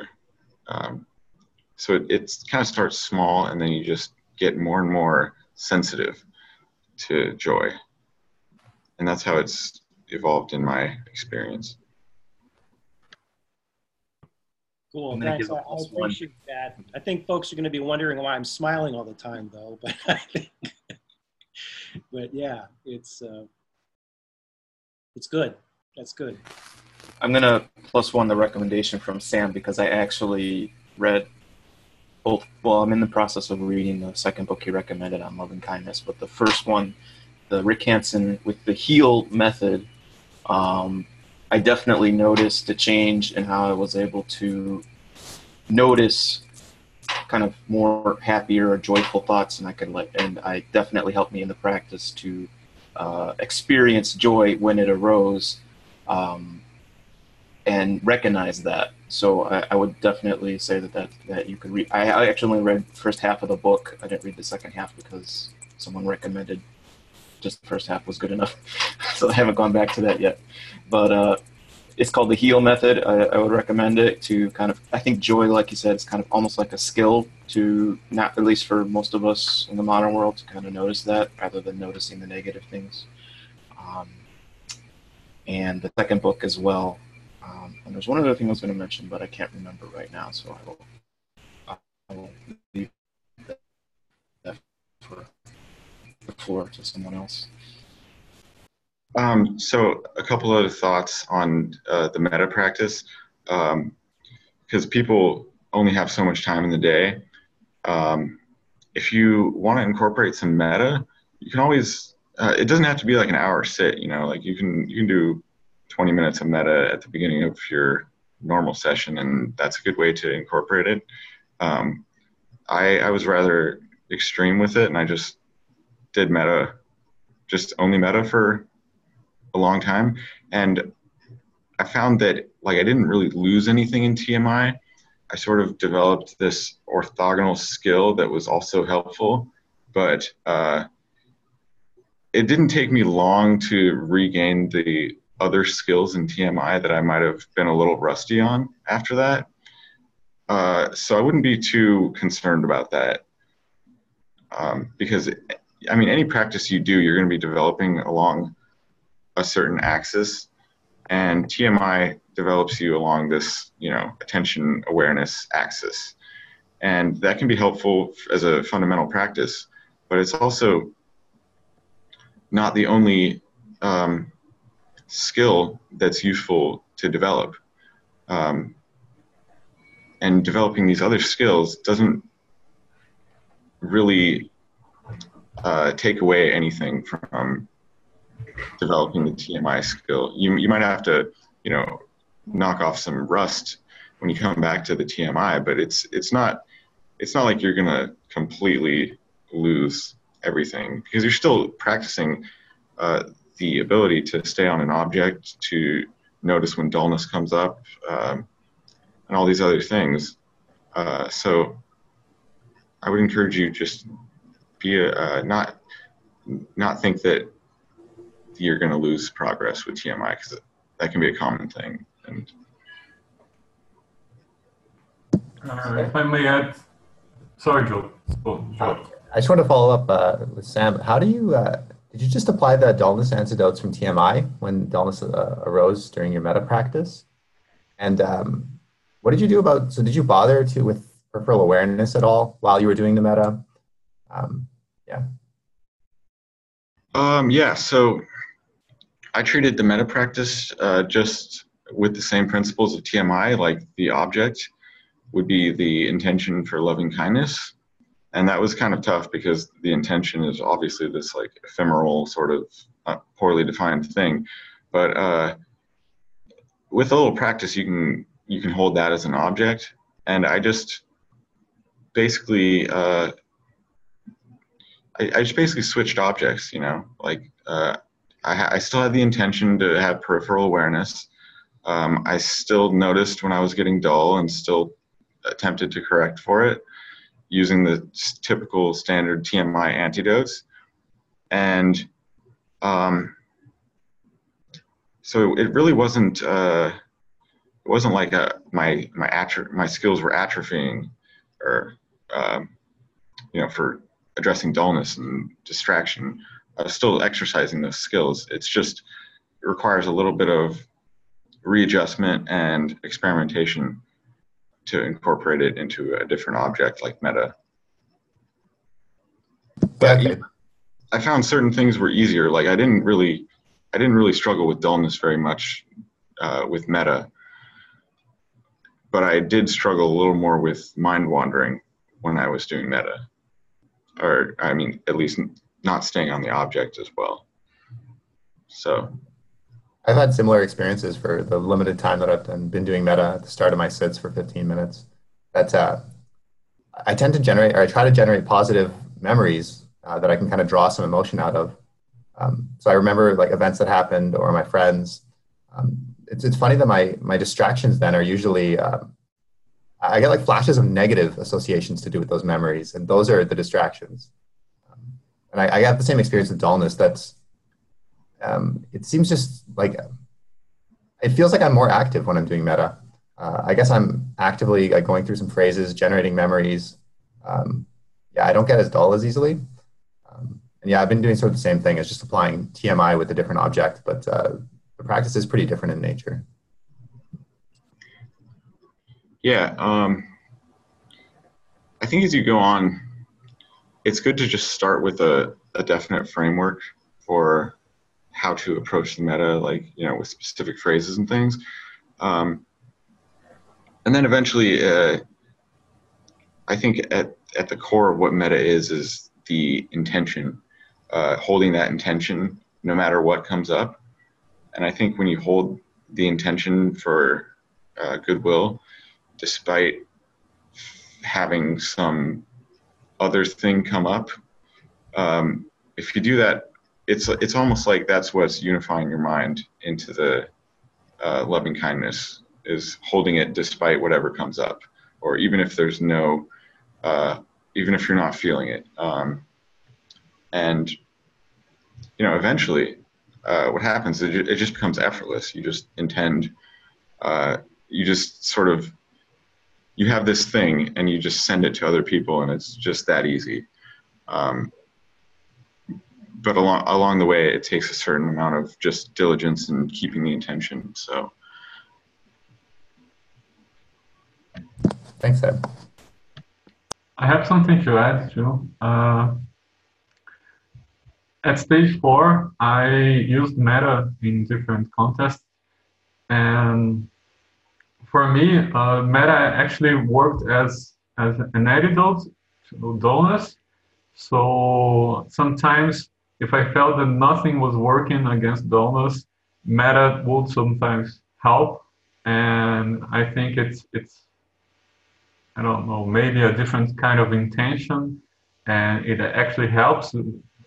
So it kind of starts small, and then you just get more and more sensitive to joy. And that's how it's evolved in my experience. Cool, thanks. I appreciate that. I think folks are going to be wondering why I'm smiling all the time, though. But I think, but yeah, it's good. That's good. I'm going to +1 the recommendation from Sam, because I actually read both. Well, I'm in the process of reading the second book he recommended on love and kindness, but the first one, the Rick Hanson with the HEAL method, I definitely noticed a change in how I was able to notice kind of more happier or joyful thoughts, and I definitely helped me in the practice to experience joy when it arose, and recognize that. So I would definitely say that you could read. I actually only read the first half of the book. I didn't read the second half because someone recommended. Just the first half was good enough, so I haven't gone back to that yet. But it's called the HEAL method. I would recommend it to kind of, I think joy, like you said, is kind of almost like a skill to, not at least for most of us in the modern world, to kind of notice that rather than noticing the negative things. And the second book as well. And there's one other thing I was going to mention, but I can't remember right now, so I will leave that for floor to someone else. So a couple of thoughts on the metta practice, because people only have so much time in the day. If you want to incorporate some metta, you can always, it doesn't have to be like an hour sit, you know, like you can do 20 minutes of metta at the beginning of your normal session, and that's a good way to incorporate it. I was rather extreme with it, and I just did metta, just only metta for a long time. And I found that, like, I didn't really lose anything in TMI. I sort of developed this orthogonal skill that was also helpful, but it didn't take me long to regain the other skills in TMI that I might have been a little rusty on after that. So I wouldn't be too concerned about that, because, I mean, any practice you do, you're going to be developing along a certain axis, and TMI develops you along this, you know, attention awareness axis. And that can be helpful as a fundamental practice, but it's also not the only skill that's useful to develop. And developing these other skills doesn't really take away anything from developing the TMI skill. You might have to, you know, knock off some rust when you come back to the TMI, but it's not like you're gonna completely lose everything, because you're still practicing the ability to stay on an object, to notice when dullness comes up, and all these other things. So I would encourage you, just be not think that you're going to lose progress with TMI, because that can be a common thing. And if I may add, sorry, Joel. I just want to follow up with Sam. How do you did you just apply the dullness antidotes from TMI when dullness arose during your metta practice? And what did you do about, so did you bother with peripheral awareness at all while you were doing the metta? So I treated the metta practice just with the same principles of TMI, like the object would be the intention for loving kindness. And that was kind of tough, because the intention is obviously this, like, ephemeral sort of poorly defined thing. But with a little practice, you can hold that as an object. And I just basically, I just basically switched objects, you know, like I still had the intention to have peripheral awareness. I still noticed when I was getting dull and still attempted to correct for it using the typical standard TMI antidotes. And so it really wasn't, it wasn't like my skills were atrophying, or you know, for addressing dullness and distraction. I was still exercising those skills. It's just, it requires a little bit of readjustment and experimentation to incorporate it into a different object like metta. But yeah, I found certain things were easier. Like I didn't really struggle with dullness very much with metta. But I did struggle a little more with mind wandering when I was doing metta, or I mean, at least not staying on the object as well. So I've had similar experiences for the limited time that I've been doing metta at the start of my sits for 15 minutes. That's I tend to generate, or I try to generate positive memories that I can kind of draw some emotion out of. So I remember, like, events that happened or my friends. It's funny that my distractions then are usually, I get like flashes of negative associations to do with those memories, and those are the distractions. And I got the same experience with dullness. That's, it seems just like, it feels like I'm more active when I'm doing metta. I guess I'm actively going through some phrases, generating memories. I don't get as dull as easily. And I've been doing sort of the same thing. It's just applying TMI with a different object, but the practice is pretty different in nature. Yeah, I think as you go on, it's good to just start with a, a definite framework for how to approach the metta, like, you know, with specific phrases and things. And then eventually, I think at the core of what metta is the intention, holding that intention no matter what comes up. And I think when you hold the intention for goodwill, despite having some other thing come up, if you do that, it's almost like that's what's unifying your mind into the loving kindness, is holding it despite whatever comes up, or even if there's no, even if you're not feeling it. And, you know, eventually what happens is it just becomes effortless. You just intend, you just sort of, you have this thing and you just send it to other people, and it's just that easy. But along the way, it takes a certain amount of just diligence and keeping the intention. So, thanks, Ed. I have something to add too. At stage 4, I used metta in different contests, and for me, metta actually worked as an antidote to dullness. So sometimes, if I felt that nothing was working against dullness, metta would sometimes help. And I think it's I don't know, maybe a different kind of intention, and it actually helps,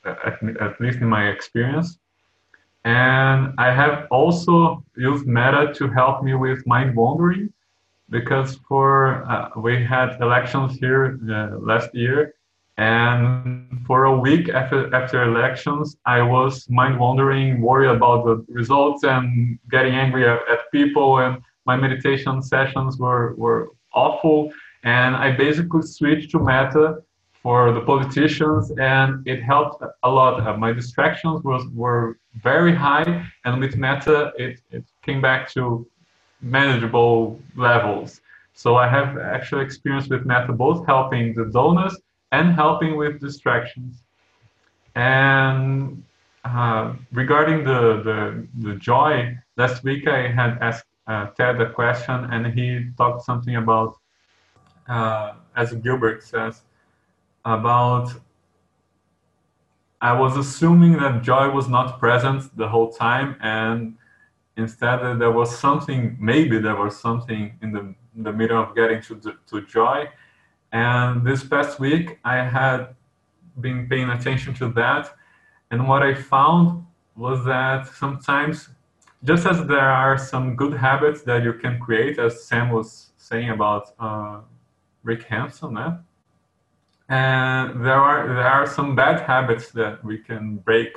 at least in my experience. And I have also used metta to help me with mind wandering, because for we had elections here last year, and for a week after elections, I was mind wandering, worried about the results and getting angry at people, and my meditation sessions were awful. And I basically switched to metta for the politicians, and it helped a lot. My distractions were very high, and with metta, it came back to manageable levels. So I have actual experience with metta, both helping the dullness and helping with distractions. And regarding the joy, last week I had asked Ted a question, and he talked something about, as Gilbert says, about I was assuming that joy was not present the whole time, and instead there was something, maybe there was something in the middle of getting to joy. And this past week I had been paying attention to that, and what I found was that sometimes, just as there are some good habits that you can create, as Sam was saying about Rick Hanson, and there are some bad habits that we can break.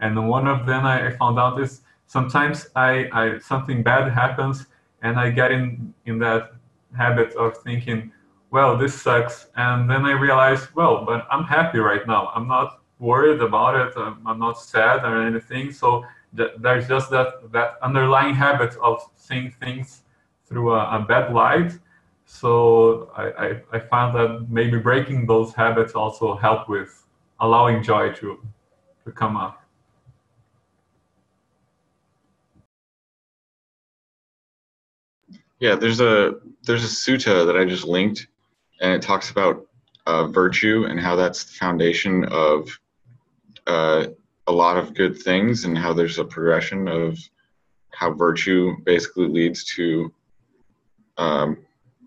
And one of them I found out is sometimes I something bad happens and I get in that habit of thinking, well, this sucks. And then I realize, well, but I'm happy right now. I'm not worried about it. I'm not sad or anything. So there's just that underlying habit of seeing things through a bad light. So I found that maybe breaking those habits also help with allowing joy to come up. Yeah, there's a sutta that I just linked, and it talks about virtue and how that's the foundation of a lot of good things, and how there's a progression of how virtue basically leads to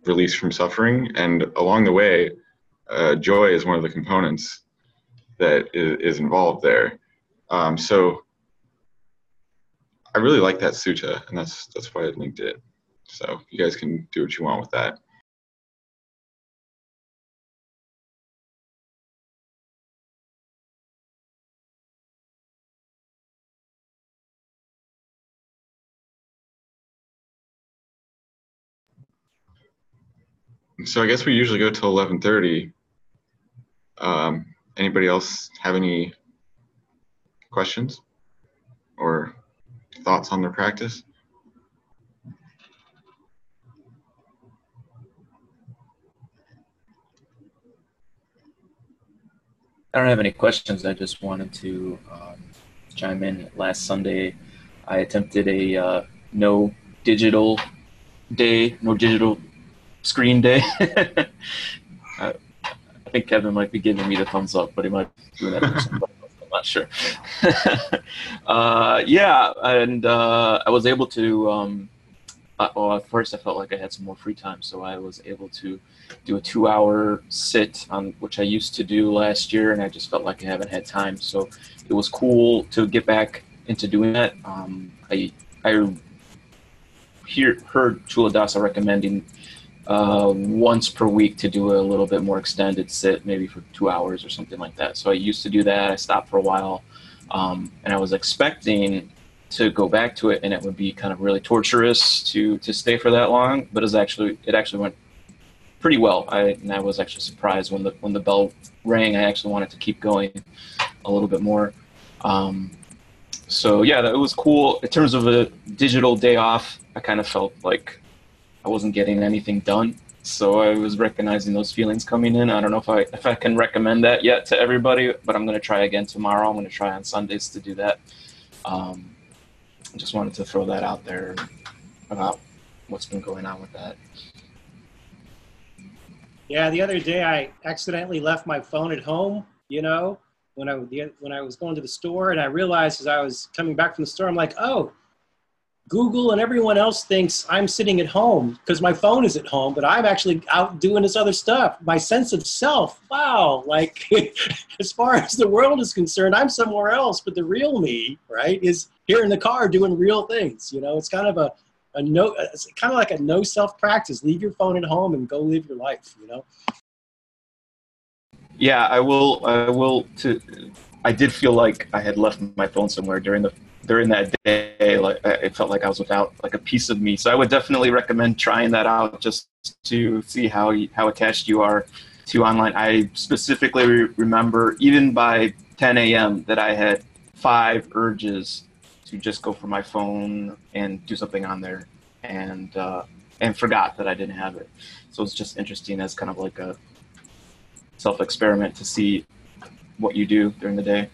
release from suffering. And along the way, joy is one of the components that is involved there. So I really like that sutta, and that's why I linked it. So you guys can do what you want with that. So I guess we usually go till 11:30. Anybody else have any questions or thoughts on their practice? I don't have any questions. I just wanted to chime in. Last Sunday, I attempted a no digital day, no digital screen day. I think Kevin might be giving me the thumbs up, but he might be doing that for somebody else. I'm not sure. Yeah, and I was able to, well, at first I felt like I had some more free time, so I was able to do a 2-hour sit, which I used to do last year, and I just felt like I haven't had time. So it was cool to get back into doing that. I heard Culadasa recommending once per week to do a little bit more extended sit, maybe for 2 hours or something like that. So I used to do that. I stopped for a while, and I was expecting to go back to it, and it would be kind of really torturous to stay for that long. But it actually went pretty well. I was actually surprised when the bell rang. I actually wanted to keep going a little bit more. So yeah, that was cool. In terms of a digital day off, I kind of felt like I wasn't getting anything done, so I was recognizing those feelings coming in. I don't know if I can recommend that yet to everybody, but I'm going to try again tomorrow. I'm going to try on Sundays to do that. I just wanted to throw that out there about what's been going on with that. Yeah, the other day I accidentally left my phone at home, you know, when I was going to the store, and I realized as I was coming back from the store, I'm like, oh, Google and everyone else thinks I'm sitting at home because my phone is at home, but I'm actually out doing this other stuff. My sense of self, wow, like as far as the world is concerned, I'm somewhere else, but the real me, right, is here in the car doing real things. You know, it's kind of like a no self practice. Leave your phone at home and go live your life, you know? Yeah, I did feel like I had left my phone somewhere during that day. Like, it felt like I was without like a piece of me. So I would definitely recommend trying that out just to see how attached you are to online. I specifically remember even by 10 a.m. that I had 5 urges to just go for my phone and do something on there, and forgot that I didn't have it. So it's just interesting as kind of like a self-experiment to see what you do during the day.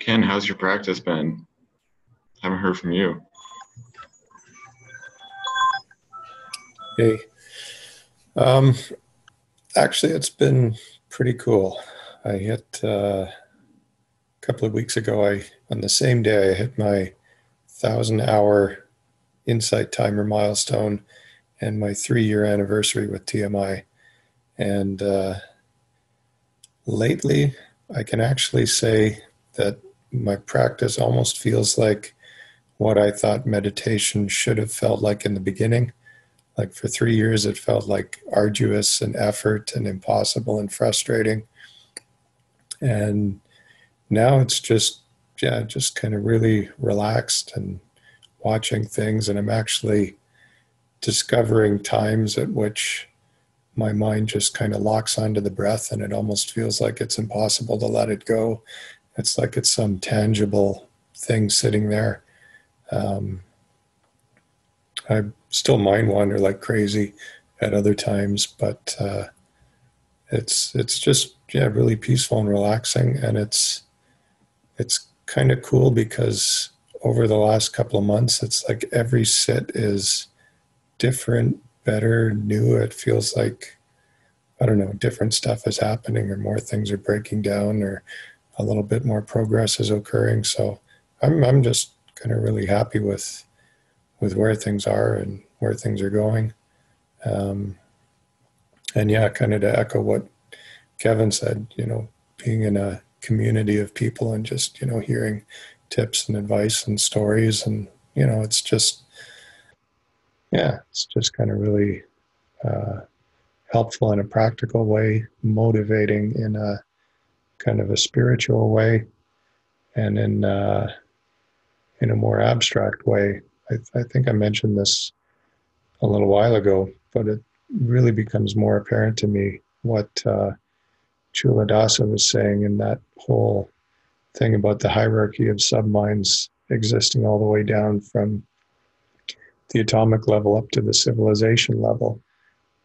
Ken, how's your practice been? I haven't heard from you. Hey. Actually, it's been pretty cool. I hit a couple of weeks ago. On the same day, I hit my 1,000-hour insight timer milestone and my 3-year anniversary with TMI. And lately, I can actually say that my practice almost feels like what I thought meditation should have felt like in the beginning. Like for 3 years, it felt like arduous and effort and impossible and frustrating. And now it's just kind of really relaxed and watching things. And I'm actually discovering times at which my mind just kind of locks onto the breath, and it almost feels like it's impossible to let it go. It's like it's some tangible thing sitting there. I still mind wander like crazy at other times, but it's just really peaceful and relaxing, and it's kind of cool because over the last couple of months, it's like every sit is different, better, new. It feels like, I don't know, different stuff is happening, or more things are breaking down, or a little bit more progress is occurring. So I'm just kind of really happy with where things are and where things are going. And yeah, kind of to echo what Kevin said, you know, being in a community of people and just, you know, hearing tips and advice and stories, and, you know, it's just kind of really helpful in a practical way, motivating in a kind of a spiritual way, and in a more abstract way. I think I mentioned this a little while ago, but really becomes more apparent to me what Culadasa was saying in that whole thing about the hierarchy of subminds existing all the way down from the atomic level up to the civilization level,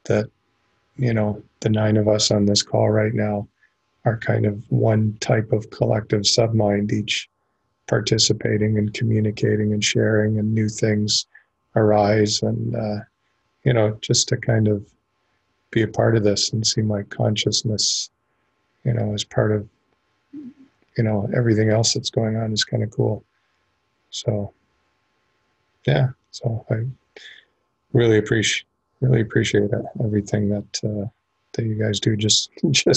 that, you know, the nine of us on this call right now are kind of one type of collective submind, each participating and communicating and sharing, and new things arise, and, you know, just to kind of be a part of this and see my consciousness, you know, as part of, you know, everything else that's going on is kind of cool. So, yeah, so I really appreciate everything that that you guys do just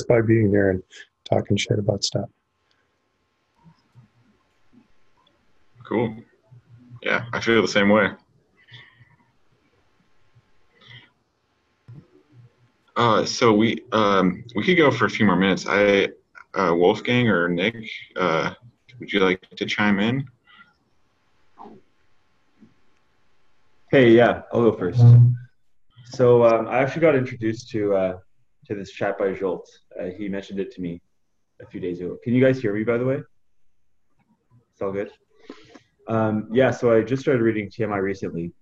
by being here and talking shit about stuff. Cool. Yeah, I feel the same way. So we could go for a few more minutes. Wolfgang or Nick, would you like to chime in? Hey, yeah, I'll go first. So I actually got introduced to this chat by Jolt. He mentioned it to me a few days ago. Can you guys hear me, by the way? It's all good. Yeah, so I just started reading TMI recently.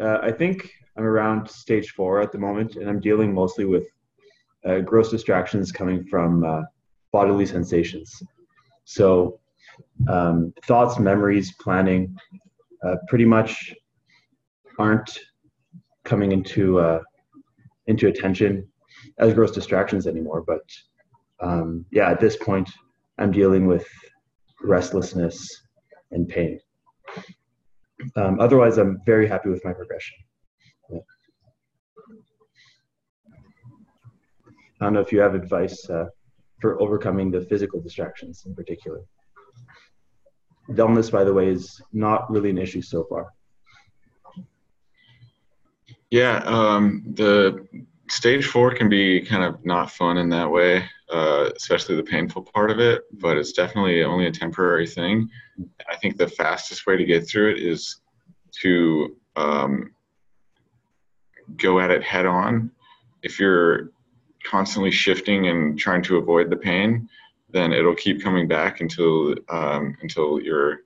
I think I'm around stage 4 at the moment, and I'm dealing mostly with gross distractions coming from bodily sensations. So thoughts, memories, planning pretty much aren't coming into attention as gross distractions anymore. But yeah, at this point, I'm dealing with restlessness and pain. Otherwise, I'm very happy with my progression. Yeah. I don't know if you have advice for overcoming the physical distractions in particular. Dullness, by the way, is not really an issue so far. Yeah, the stage 4 can be kind of not fun in that way, especially the painful part of it, but it's definitely only a temporary thing. I think the fastest way to get through it is to go at it head on. If you're constantly shifting and trying to avoid the pain, then it'll keep coming back until you're...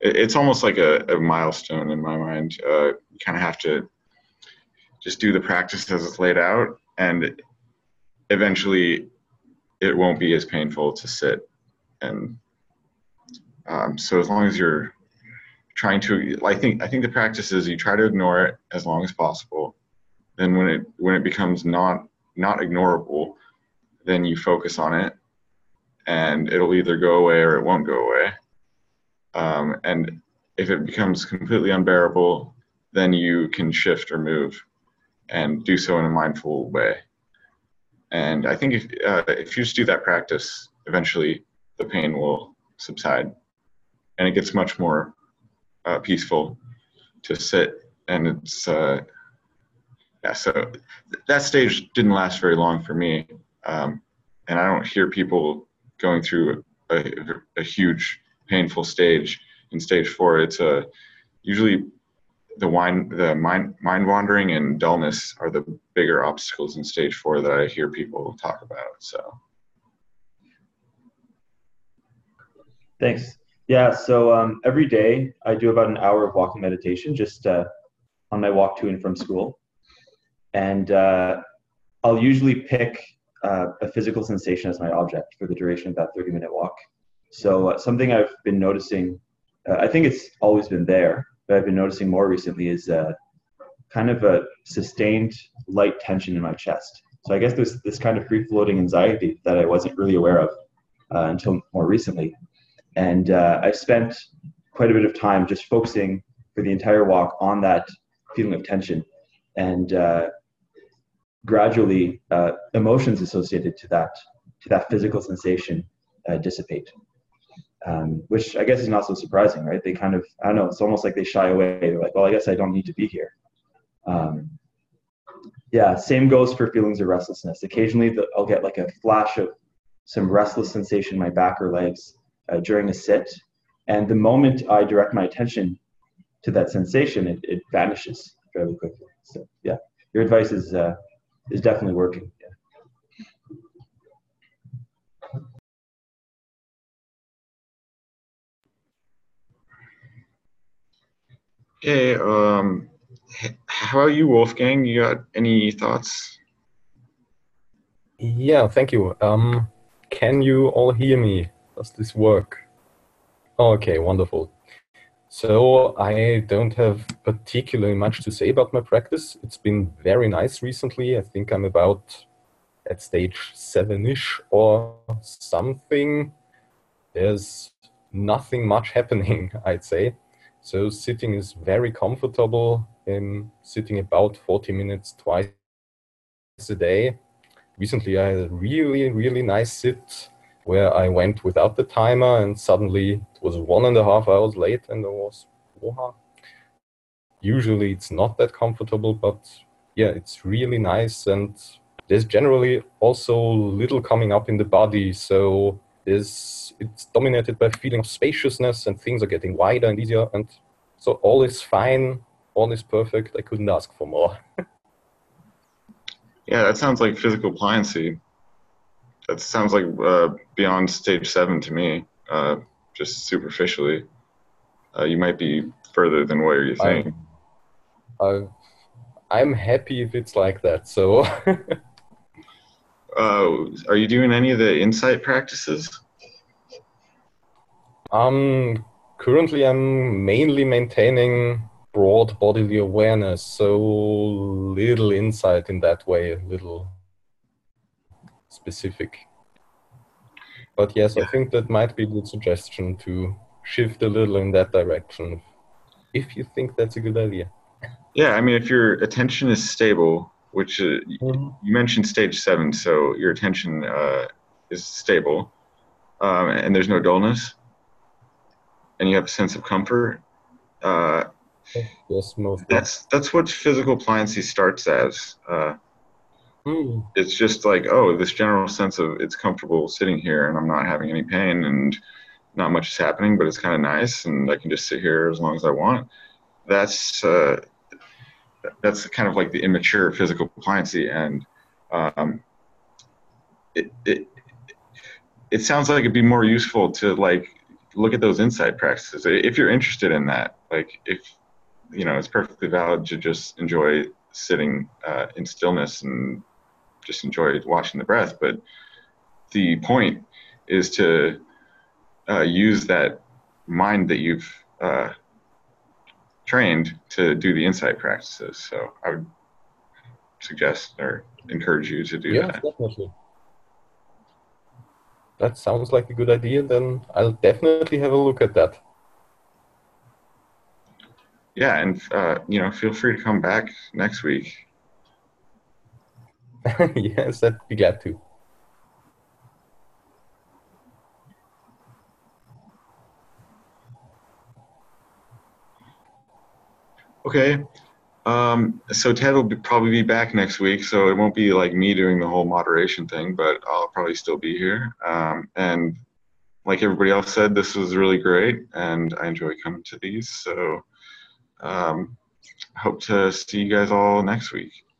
It's almost like a milestone in my mind. You kind of have to just do the practice as it's laid out, and eventually it won't be as painful to sit. And so as long as you're trying to, I think the practice is you try to ignore it as long as possible. Then when it becomes not ignorable, then you focus on it, and it'll either go away or it won't go away. And if it becomes completely unbearable, then you can shift or move, and do so in a mindful way. And I think if you just do that practice, eventually the pain will subside, and it gets much more peaceful to sit. And it's yeah. So that stage didn't last very long for me, and I don't hear people going through a huge painful stage in stage 4. It's usually the mind wandering and dullness are the bigger obstacles in stage 4 that I hear people talk about. So thanks. Yeah, so every day I do about an hour of walking meditation, just on my walk to and from school, and I'll usually pick a physical sensation as my object for the duration of that 30-minute walk. So something I've been noticing, I think it's always been there, but I've been noticing more recently is kind of a sustained light tension in my chest. So I guess there's this kind of free-floating anxiety that I wasn't really aware of until more recently. And I've spent quite a bit of time just focusing for the entire walk on that feeling of tension, and gradually emotions associated to that physical sensation dissipate. Which I guess is not so surprising, right? They kind of, I don't know, it's almost like they shy away. They're like, well, I guess I don't need to be here. Yeah, same goes for feelings of restlessness. Occasionally, I'll get like a flash of some restless sensation in my back or legs during a sit. And the moment I direct my attention to that sensation, it vanishes fairly quickly. So yeah, your advice is definitely working. Yeah. Okay. How are you, Wolfgang? You got any thoughts? Yeah, thank you. Can you all hear me? Does this work? Okay, wonderful. So I don't have particularly much to say about my practice. It's been very nice recently. I think I'm about at stage 7-ish or something. There's nothing much happening, I'd say. So sitting is very comfortable. I'm sitting about 40 minutes twice a day. Recently I had a really, really nice sit where I went without the timer, and suddenly it was 1.5 hours late and I was, wow. Usually it's not that comfortable, but yeah, it's really nice, and there's generally also little coming up in the body. So it's dominated by a feeling of spaciousness, and things are getting wider and easier. And so all is fine, all is perfect. I couldn't ask for more. Yeah, that sounds like physical pliancy. That sounds like beyond stage 7 to me, just superficially. You might be further than what you think. I'm happy if it's like that, so. Are you doing any of the insight practices? Currently, I'm mainly maintaining broad bodily awareness, so little insight in that way, little specific. But yes, yeah. I think that might be a good suggestion to shift a little in that direction, if you think that's a good idea. Yeah, I mean, if your attention is stable, which you mentioned stage 7, so your attention is stable, and there's no dullness, and you have a sense of comfort. Yes, that's what physical pliancy starts as. It's just like, oh, this general sense of it's comfortable sitting here and I'm not having any pain and not much is happening, but it's kind of nice and I can just sit here as long as I want. That's kind of like the immature physical pliancy, and it sounds like it'd be more useful to like look at those insight practices if you're interested in that. Like, if you know, it's perfectly valid to just enjoy sitting in stillness and just enjoy watching the breath. But the point is to use that mind that you've trained to do the insight practices. So I would suggest or encourage you to do that. Yeah, definitely. That sounds like a good idea. Then I'll definitely have a look at that. Yeah, and feel free to come back next week. Yes, I'd be glad to. Okay, so Ted will probably be back next week, so it won't be like me doing the whole moderation thing, but I'll probably still be here. And like everybody else said, this was really great, and I enjoy coming to these, so. Hope to see you guys all next week.